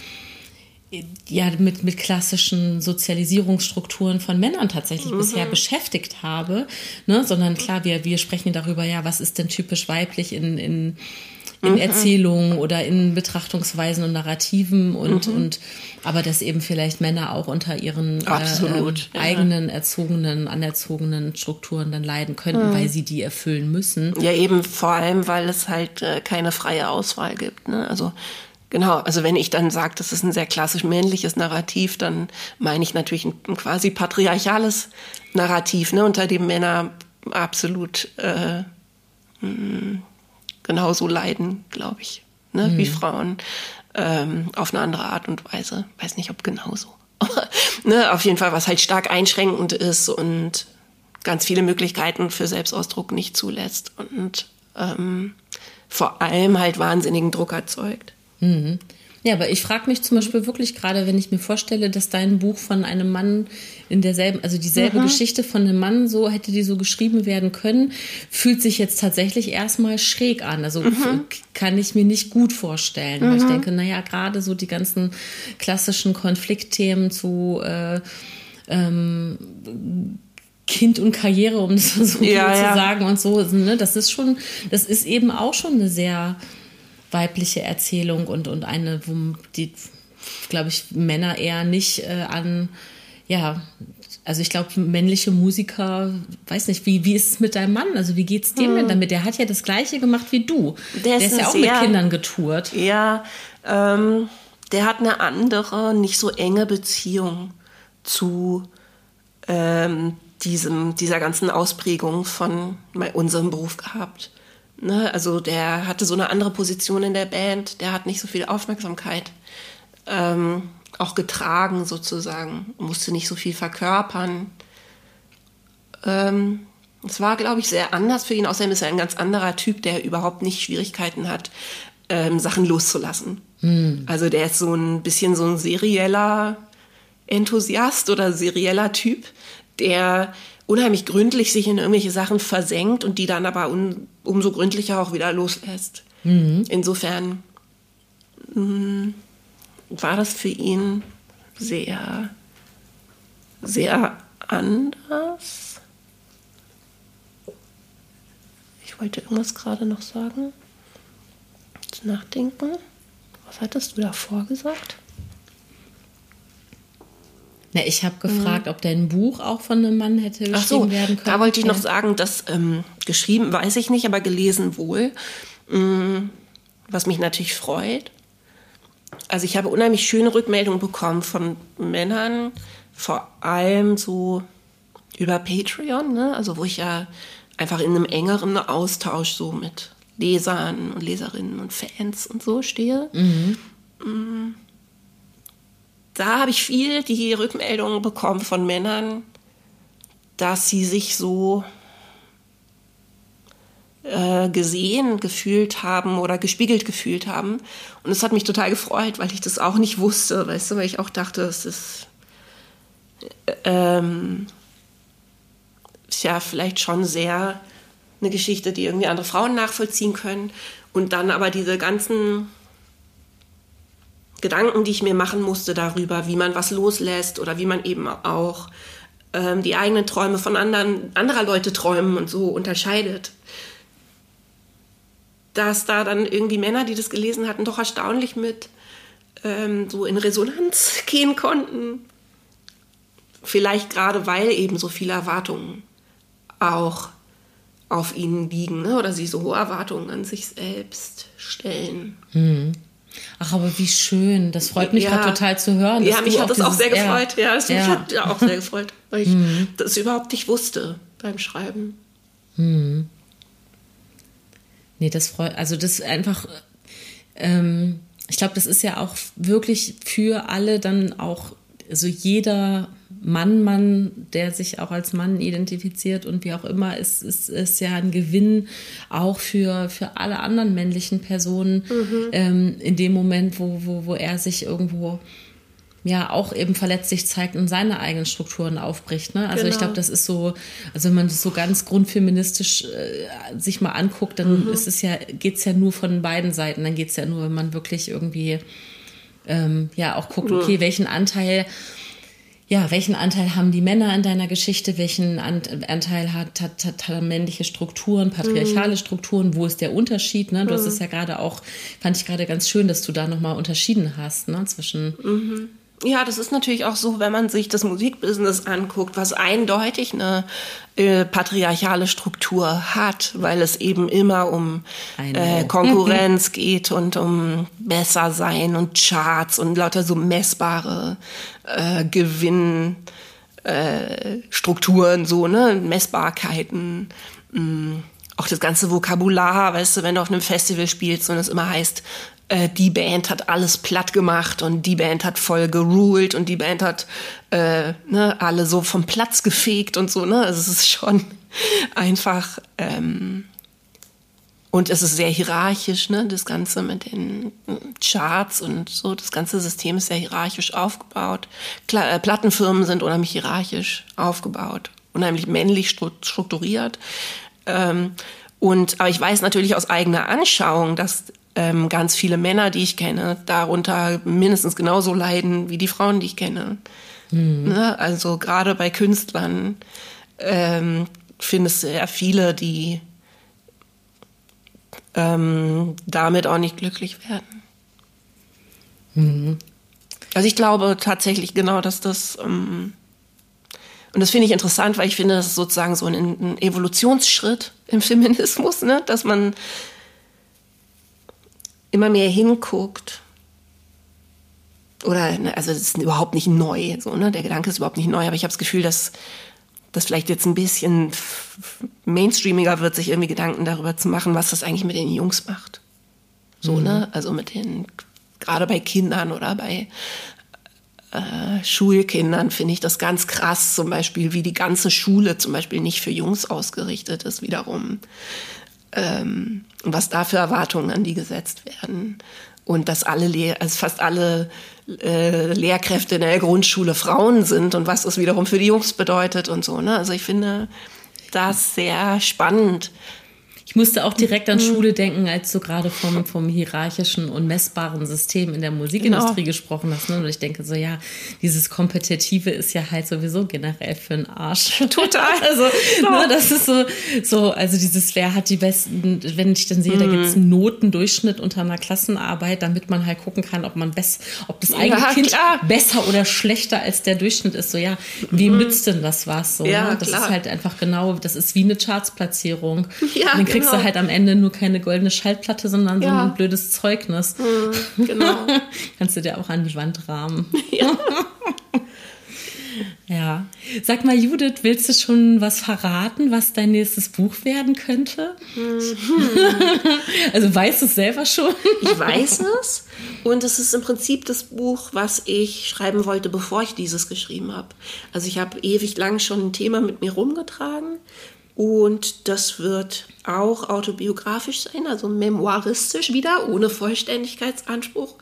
ja, mit, mit klassischen Sozialisierungsstrukturen von Männern tatsächlich mhm. bisher beschäftigt habe, ne? Sondern klar, wir, wir sprechen darüber, ja, was ist denn typisch weiblich in, in in Erzählungen oder in Betrachtungsweisen und Narrativen und, mhm. und aber dass eben vielleicht Männer auch unter ihren Absolut, äh, ähm, ja. eigenen erzogenen, anerzogenen Strukturen dann leiden könnten, mhm. weil sie die erfüllen müssen. Ja, eben vor allem, weil es halt äh, keine freie Auswahl gibt, ne? Also genau, also wenn ich dann sage, das ist ein sehr klassisch männliches Narrativ, dann meine ich natürlich ein, ein quasi patriarchales Narrativ, ne? Unter dem Männer absolut äh, m- genauso leiden, glaube ich, ne, mhm. wie Frauen, ähm, auf eine andere Art und Weise. Weiß nicht, ob genauso. Aber, ne, auf jeden Fall, was halt stark einschränkend ist und ganz viele Möglichkeiten für Selbstausdruck nicht zulässt und ähm, vor allem halt wahnsinnigen Druck erzeugt. Mhm. Ja, aber ich frage mich zum Beispiel wirklich gerade, wenn ich mir vorstelle, dass dein Buch von einem Mann in derselben, also dieselbe mhm. Geschichte von einem Mann, so hätte die so geschrieben werden können, fühlt sich jetzt tatsächlich erstmal schräg an. Also mhm. kann ich mir nicht gut vorstellen. Mhm. Weil ich denke, naja, gerade so die ganzen klassischen Konfliktthemen zu äh, ähm, Kind und Karriere, um das so ja, zu ja. sagen und so, ne? Das ist schon, das ist eben auch schon eine sehr weibliche Erzählung und, und eine, wo die, glaube ich, Männer eher nicht äh, an, ja, also ich glaube, männliche Musiker, weiß nicht, wie, wie ist es mit deinem Mann? Also wie geht es dem hm. denn damit? Der hat ja das Gleiche gemacht wie du. Der, der ist, ist ja auch mit ja, Kindern getourt. Ja, ähm, der hat eine andere, nicht so enge Beziehung zu ähm, diesem, dieser ganzen Ausprägung von unserem Beruf gehabt. Ne, also der hatte so eine andere Position in der Band, der hat nicht so viel Aufmerksamkeit ähm, auch getragen sozusagen, musste nicht so viel verkörpern. Es ähm, war, glaube ich, sehr anders für ihn, außerdem ist er ein ganz anderer Typ, der überhaupt nicht Schwierigkeiten hat, ähm, Sachen loszulassen. Hm. Also der ist so ein bisschen so ein serieller Enthusiast oder serieller Typ, der unheimlich gründlich sich in irgendwelche Sachen versenkt und die dann aber un, umso gründlicher auch wieder loslässt. Mhm. Insofern mh, war das für ihn sehr sehr anders. Ich wollte irgendwas gerade noch sagen. Jetzt nachdenken. Was hattest du davor gesagt? Na, ich habe gefragt, mhm. ob dein Buch auch von einem Mann hätte geschrieben Ach so, werden können. Da wollte ich ja. noch sagen, dass ähm, geschrieben weiß ich nicht, aber gelesen wohl. Mhm. Was mich natürlich freut. Also ich habe unheimlich schöne Rückmeldungen bekommen von Männern, vor allem so über Patreon, ne? Also wo ich ja einfach in einem engeren Austausch so mit Lesern und Leserinnen und Fans und so stehe. Mhm. Da habe ich viel die Rückmeldungen bekommen von Männern, dass sie sich so gesehen, gefühlt haben oder gespiegelt gefühlt haben. Und das hat mich total gefreut, weil ich das auch nicht wusste, weißt du, weil ich auch dachte, es ist ähm, ja vielleicht schon sehr eine Geschichte, die irgendwie andere Frauen nachvollziehen können. Und dann aber diese ganzen Gedanken, die ich mir machen musste darüber, wie man was loslässt oder wie man eben auch ähm, die eigenen Träume von anderen, anderer Leute träumen und so unterscheidet. Dass da dann irgendwie Männer, die das gelesen hatten, doch erstaunlich mit ähm, so in Resonanz gehen konnten. Vielleicht gerade, weil eben so viele Erwartungen auch auf ihnen liegen, ne? Oder sie so hohe Erwartungen an sich selbst stellen. Hm. Ach, aber wie schön. Das freut mich ja gerade total zu hören. Ja, mich hat das auch sehr gefreut. Ja, das mich hat ja auch sehr gefreut, weil ich hm. das überhaupt nicht wusste beim Schreiben. Hm. Nee, das freut, also das einfach, ähm, ich glaube, das ist ja auch wirklich für alle dann auch, also jeder Mann, Mann, der sich auch als Mann identifiziert und wie auch immer, ist, ist, ist ja ein Gewinn auch für, für alle anderen männlichen Personen, mhm. ähm, in dem Moment, wo, wo, wo er sich irgendwo ja auch eben verletzlich zeigt und seine eigenen Strukturen aufbricht, ne? Also genau. Ich glaube, das ist so, also wenn man das so ganz grundfeministisch äh, sich mal anguckt, dann mhm. ist es ja, geht's ja nur von beiden Seiten, dann geht's ja nur, wenn man wirklich irgendwie ähm, ja auch guckt, okay, welchen Anteil ja, welchen Anteil haben die Männer an deiner Geschichte, welchen Anteil hat, hat, hat, hat männliche Strukturen, patriarchale Strukturen, wo ist der Unterschied, ne? Du mhm. hast es ja gerade auch, fand ich gerade ganz schön, dass du da nochmal unterschieden hast, ne, zwischen mhm. Ja, das ist natürlich auch so, wenn man sich das Musikbusiness anguckt, was eindeutig eine äh, patriarchale Struktur hat, weil es eben immer um äh, Konkurrenz geht und um besser sein und Charts und lauter so messbare äh, Gewinnstrukturen, äh, so, ne, Messbarkeiten. Mhm. Auch das ganze Vokabular, weißt du, wenn du auf einem Festival spielst und es immer heißt, die Band hat alles platt gemacht und die Band hat voll geruled und die Band hat äh, ne, alle so vom Platz gefegt und so, ne? Also es ist schon einfach ähm, und es ist sehr hierarchisch, ne? Das Ganze mit den Charts und so, das ganze System ist sehr hierarchisch aufgebaut. Klar, äh, Plattenfirmen sind unheimlich hierarchisch aufgebaut, unheimlich männlich strukturiert. Ähm, und aber ich weiß natürlich aus eigener Anschauung, dass ganz viele Männer, die ich kenne, darunter mindestens genauso leiden wie die Frauen, die ich kenne. Mhm. Ne? Also gerade bei Künstlern ähm, findest du ja viele, die ähm, damit auch nicht glücklich werden. Mhm. Also ich glaube tatsächlich genau, dass das ähm, und das finde ich interessant, weil ich finde, das ist sozusagen so ein, ein Evolutionsschritt im Feminismus, ne? Dass man immer mehr hinguckt, oder, also das ist überhaupt nicht neu, so, ne? Der Gedanke ist überhaupt nicht neu, aber ich habe das Gefühl, dass das vielleicht jetzt ein bisschen mainstreamiger wird, sich irgendwie Gedanken darüber zu machen, was das eigentlich mit den Jungs macht. So, mhm. ne? Also mit den, gerade bei Kindern oder bei äh, Schulkindern finde ich das ganz krass, zum Beispiel, wie die ganze Schule zum Beispiel nicht für Jungs ausgerichtet ist, wiederum. Ähm, was da für Erwartungen an die gesetzt werden. Und dass alle Le- also fast alle äh, Lehrkräfte in der Grundschule Frauen sind und was das wiederum für die Jungs bedeutet und so. Ne? Also ich finde das sehr spannend. Ich musste auch direkt an Schule denken, als du gerade vom, vom hierarchischen und messbaren System in der Musikindustrie genau. gesprochen hast. Ne? Und ich denke so, ja, dieses Kompetitive ist ja halt sowieso generell für den Arsch. Total. Also so. Ne, das ist so, so, also dieses, wer hat die besten, wenn ich dann sehe, mhm. da gibt es einen Notendurchschnitt unter einer Klassenarbeit, damit man halt gucken kann, ob man bess, ob das eigene ja, Kind klar. besser oder schlechter als der Durchschnitt ist. So, ja, wie mhm. nützt denn das was? So, ja, ne? Das klar. ist halt einfach genau, das ist wie eine Chartsplatzierung. Ja, dann kriegst genau. du halt am Ende nur keine goldene Schallplatte, sondern ja. so ein blödes Zeugnis. Mhm, genau. Kannst du dir auch an die Wand rahmen. Ja. ja. Sag mal, Judith, willst du schon was verraten, was dein nächstes Buch werden könnte? Mhm. also weißt du es selber schon? ich weiß es. Und es ist im Prinzip das Buch, was ich schreiben wollte, bevor ich dieses geschrieben habe. Also ich habe ewig lang schon ein Thema mit mir rumgetragen. Und das wird auch autobiografisch sein, also memoiristisch wieder, ohne Vollständigkeitsanspruch.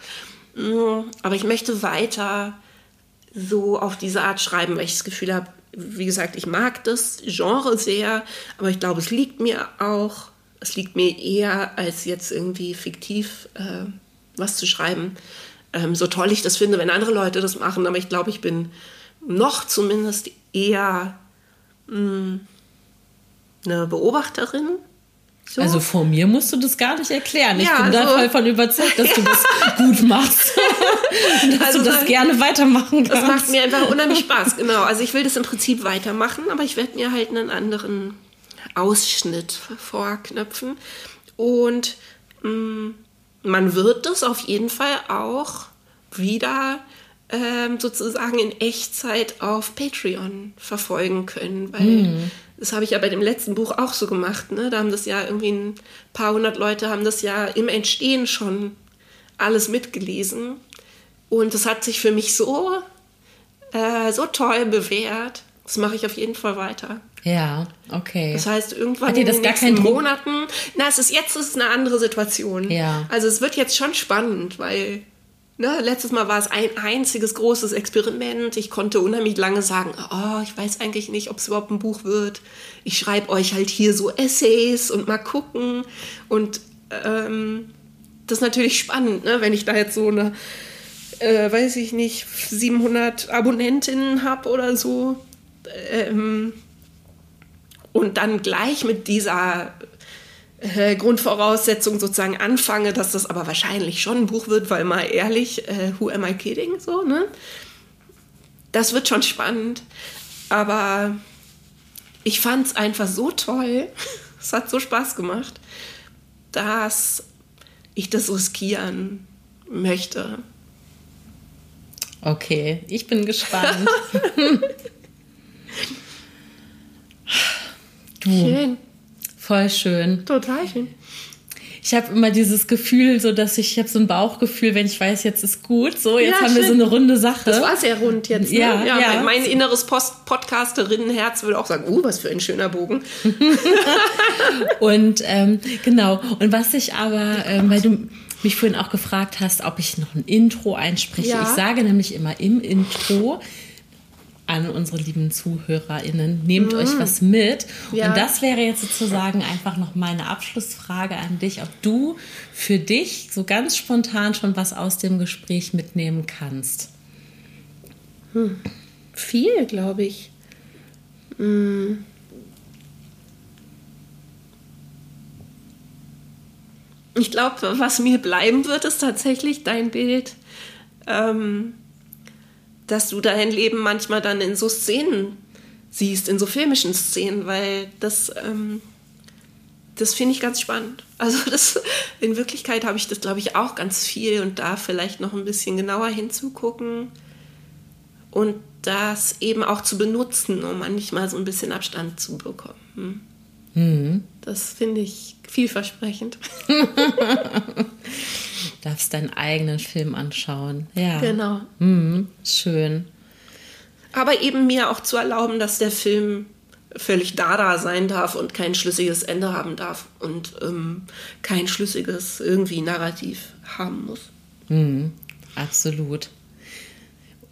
Aber ich möchte weiter so auf diese Art schreiben, weil ich das Gefühl habe, wie gesagt, ich mag das Genre sehr, aber ich glaube, es liegt mir auch, es liegt mir eher, als jetzt irgendwie fiktiv äh, was zu schreiben. Ähm, so toll ich das finde, wenn andere Leute das machen, aber ich glaube, ich bin noch zumindest eher... Mh, eine Beobachterin. So. Also vor mir musst du das gar nicht erklären. Ich ja, bin also, da voll von überzeugt, dass ja. du das gut machst. dass also, du das gerne weitermachen kannst. Das macht mir einfach unheimlich Spaß, genau. Also ich will das im Prinzip weitermachen, aber ich werde mir halt einen anderen Ausschnitt vorknöpfen. Und mh, man wird das auf jeden Fall auch wieder ähm, sozusagen in Echtzeit auf Patreon verfolgen können, weil... Hm. Das habe ich ja bei dem letzten Buch auch so gemacht. Ne? Da haben das ja irgendwie ein paar hundert Leute haben das ja im Entstehen schon alles mitgelesen. Und das hat sich für mich so, äh, so toll bewährt. Das mache ich auf jeden Fall weiter. Ja, okay. Das heißt, irgendwann in den nächsten Monaten... Na, es ist jetzt ist eine andere Situation. Ja. Also es wird jetzt schon spannend, weil... Ne, letztes Mal war es ein einziges großes Experiment. Ich konnte unheimlich lange sagen, oh, ich weiß eigentlich nicht, ob es überhaupt ein Buch wird. Ich schreibe euch halt hier so Essays und mal gucken. Und ähm, das ist natürlich spannend, ne, wenn ich da jetzt so eine, äh, weiß ich nicht, siebenhundert Abonnentinnen habe oder so. Ähm, und dann gleich mit dieser... Grundvoraussetzung sozusagen anfange, dass das aber wahrscheinlich schon ein Buch wird, weil mal ehrlich, äh, who am I kidding, so, ne? Das wird schon spannend, aber ich fand es einfach so toll, es hat so Spaß gemacht, dass ich das riskieren möchte. Okay, ich bin gespannt. du. Schön. Voll schön. Total schön. Ich habe immer dieses Gefühl, so dass ich, ich habe so ein Bauchgefühl, wenn ich weiß, jetzt ist gut, so jetzt ja, haben schön. Wir so eine runde Sache. Das war sehr rund jetzt. Ne? Ja, ja, ja. Mein inneres Post- Podcasterinnenherz würde auch sagen, oh, uh, was für ein schöner Bogen. Und ähm, genau. Und was ich aber, äh, weil du mich vorhin auch gefragt hast, ob ich noch ein Intro einspreche. Ja. Ich sage nämlich immer im Intro. An unsere lieben ZuhörerInnen, nehmt mm. euch was mit. Ja. Und das wäre jetzt sozusagen einfach noch meine Abschlussfrage an dich, ob du für dich so ganz spontan schon was aus dem Gespräch mitnehmen kannst. Hm. Viel, glaube ich. Hm. Ich glaube, was mir bleiben wird, ist tatsächlich dein Bild. Ähm dass du dein Leben manchmal dann in so Szenen siehst, in so filmischen Szenen, weil das, ähm, das finde ich ganz spannend. Also das, in Wirklichkeit habe ich das, glaube ich, auch ganz viel und da vielleicht noch ein bisschen genauer hinzugucken und das eben auch zu benutzen, um manchmal so ein bisschen Abstand zu bekommen. Mhm. Das finde ich vielversprechend. Darfst deinen eigenen Film anschauen. Ja. Genau. Mhm, schön. Aber eben mir auch zu erlauben, dass der Film völlig Dada sein darf und kein schlüssiges Ende haben darf und ähm, kein schlüssiges irgendwie Narrativ haben muss. Mhm, absolut.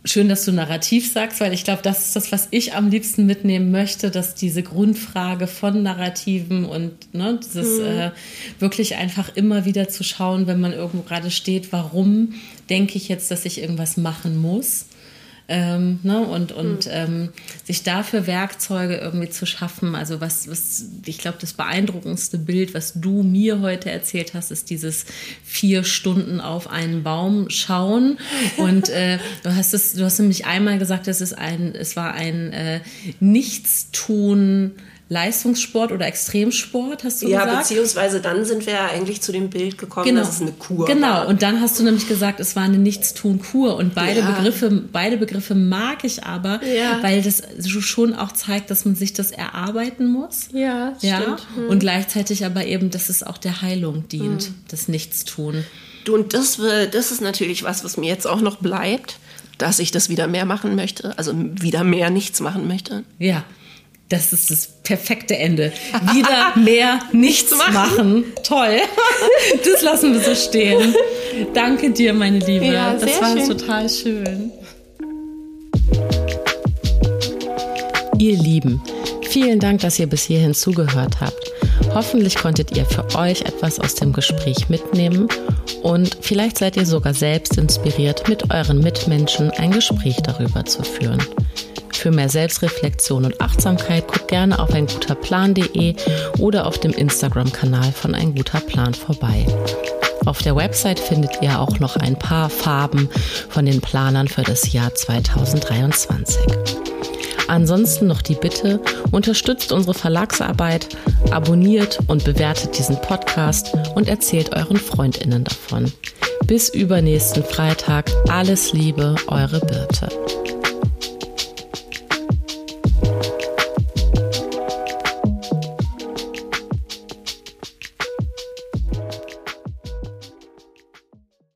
schön, dass du narrativ sagst, weil ich glaube, das ist das, was ich am liebsten mitnehmen möchte, dass diese Grundfrage von Narrativen und ne, dieses mhm. äh, wirklich einfach immer wieder zu schauen, wenn man irgendwo gerade steht, warum denke ich jetzt, dass ich irgendwas machen muss? Ähm, ne, und, und mhm. ähm, sich dafür Werkzeuge irgendwie zu schaffen. Also was, was ich glaube, das beeindruckendste Bild, was du mir heute erzählt hast, ist dieses vier Stunden auf einen Baum schauen. Und äh, du hast es, du hast nämlich einmal gesagt, es ist ein, es war ein äh, Nichtstun. Leistungssport oder Extremsport, hast du ja gesagt? Ja, beziehungsweise dann sind wir ja eigentlich zu dem Bild gekommen, genau. dass es eine Kur genau. war. Genau, und dann hast du nämlich gesagt, es war eine Nichtstun-Kur. Und beide, ja. Begriffe, beide Begriffe mag ich aber, ja. weil das schon auch zeigt, dass man sich das erarbeiten muss. Ja, ja? stimmt. Hm. Und gleichzeitig aber eben, dass es auch der Heilung dient, hm. das Nichtstun. Du, und das, das ist natürlich was, was mir jetzt auch noch bleibt, dass ich das wieder mehr machen möchte, also wieder mehr nichts machen möchte. Ja. Das ist das perfekte Ende. Wieder mehr nichts machen. machen. Toll. Das lassen wir so stehen. Danke dir, meine Liebe. Ja, das war schön. Total schön. Ihr Lieben, vielen Dank, dass ihr bis hierhin zugehört habt. Hoffentlich konntet ihr für euch etwas aus dem Gespräch mitnehmen und vielleicht seid ihr sogar selbst inspiriert, mit euren Mitmenschen ein Gespräch darüber zu führen. Für mehr Selbstreflexion und Achtsamkeit guckt gerne auf ein guter plan punkt de oder auf dem Instagram-Kanal von Ein Guter Plan vorbei. Auf der Website findet ihr auch noch ein paar Farben von den Planern für das Jahr zwanzig dreiundzwanzig. Ansonsten noch die Bitte, unterstützt unsere Verlagsarbeit, abonniert und bewertet diesen Podcast und erzählt euren FreundInnen davon. Bis übernächsten Freitag, alles Liebe, eure Birte.